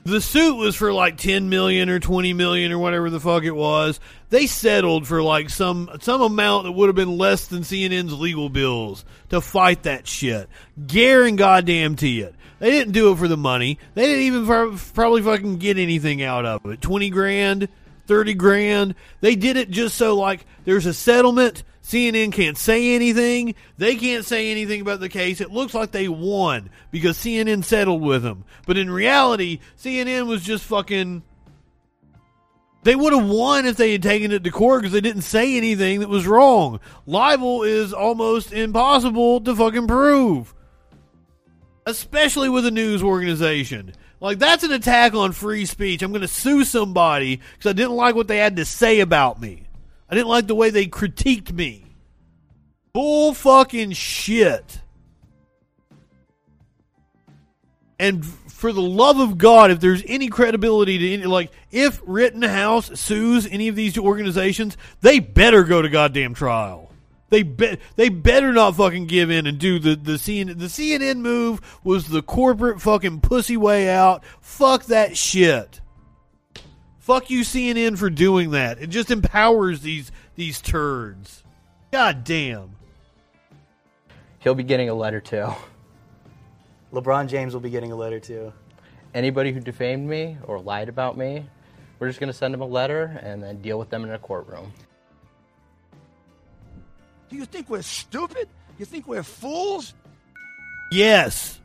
the suit was for like ten million or twenty million or whatever the fuck it was. They settled for like some some amount that would have been less than C N N's legal bills to fight that shit. Guarantee goddamn to it. They didn't do it for the money. They didn't even probably fucking get anything out of it. Twenty grand. thirty grand. They did it just so, like, there's a settlement. C N N can't say anything. They can't say anything about the case. It looks like they won because C N N settled with them. But in reality, C N N was just fucking... They would have won if they had taken it to court because they didn't say anything that was wrong. Libel is almost impossible to fucking prove. especially with a news organization. Like, that's an attack on free speech. I'm going to sue somebody because I didn't like what they had to say about me. I didn't like the way they critiqued me. Bull fucking shit. And for the love of God, if there's any credibility to any, like, if Rittenhouse sues any of these organizations, they better go to goddamn trial. They be- they better not fucking give in and do the, the C N N. The C N N move was the corporate fucking pussy way out. Fuck that shit. Fuck you, C N N, for doing that. It just empowers these these turds. God damn. He'll be getting a letter, too. LeBron James will be getting a letter, too. Anybody who defamed me or lied about me, we're just going to send them a letter and then deal with them in a courtroom. Do you think we're stupid? You think we're fools? Yes. Is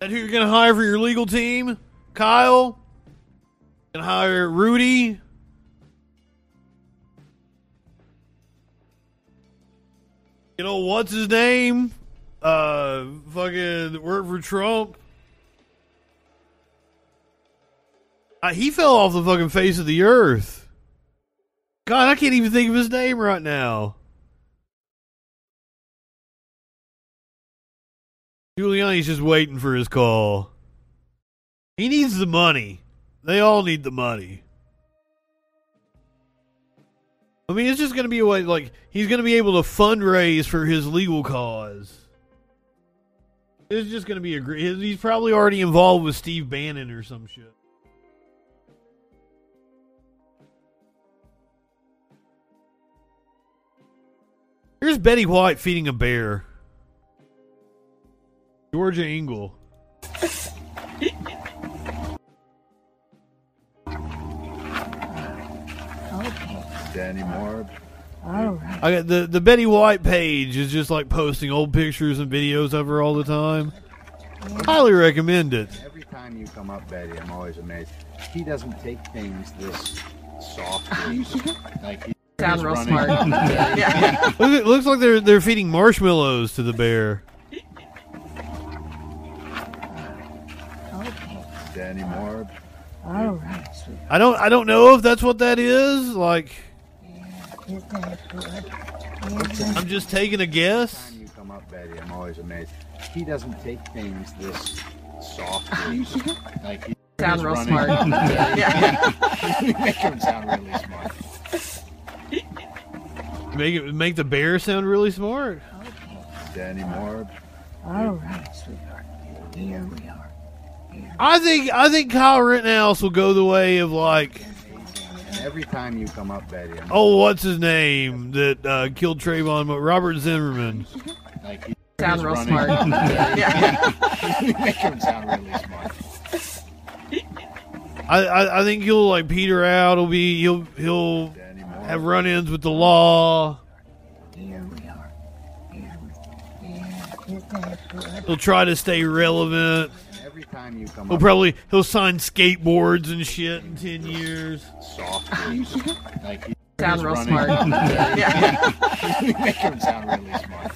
that who you're going to hire for your legal team? Kyle? Going to hire Rudy? You know, what's his name? Uh, fucking work for Trump. Uh, he fell off the fucking face of the earth. God, I can't even think of his name right now. Giuliani's just waiting for his call. He needs the money. They all need the money. I mean, it's just going to be a way, like, he's going to be able to fundraise for his legal cause. It's just going to be a... He's probably already involved with Steve Bannon or some shit. Here's Betty White feeding a bear. Georgia Engel. Okay. Danny Moore. All right. I got the, the Betty White page is just like posting old pictures and videos of her all the time. Yeah. Highly recommend it. Every time you come up, Betty, I'm always amazed. He doesn't take things this softly. Like he sounds real running. Smart. Yeah. It looks like they're they're feeding marshmallows to the bear. Okay. Danny Moore. All right. I don't I don't know if that's what that is. Like. I'm just taking a guess. Every time you come up, Betty, I'm always amazed. He doesn't take things this softly. Like he sounds real running. Smart. Yeah. You make him sound really smart. Make it make the bear sound really smart. Danny Moore. All right, sweetheart. Here we are. Here. I think I think Kyle Rittenhouse will go the way of like. Every time you come up, Betty. I'm oh, what's his name that uh, killed Trayvon? Robert Zimmerman. Like he sounds real running. Smart. Yeah. You make him sound really smart. I, I, I think he'll like peter out. He'll be he'll he'll have run-ins with the law. Here we are. Here we are. Yeah. He'll try to stay relevant. Time you come he'll up, probably he'll sign skateboards and shit in ten years. Softly, like he sounds real running. Smart. Yeah. You make him sound really smart.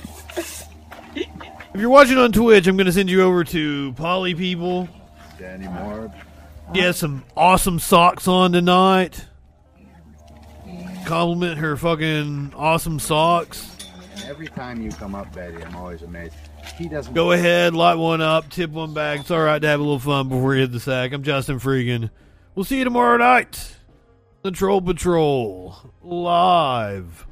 If you're watching on Twitch, I'm going to send you over to Poly People. Danny Moore. He has some awesome socks on tonight. Compliment her fucking awesome socks. Every time you come up, Betty, I'm always amazed. He doesn't go ahead, light one up, tip one back. It's all right to have a little fun before you hit the sack. I'm Justin Freegan. We'll see you tomorrow night. The Troll Patrol live.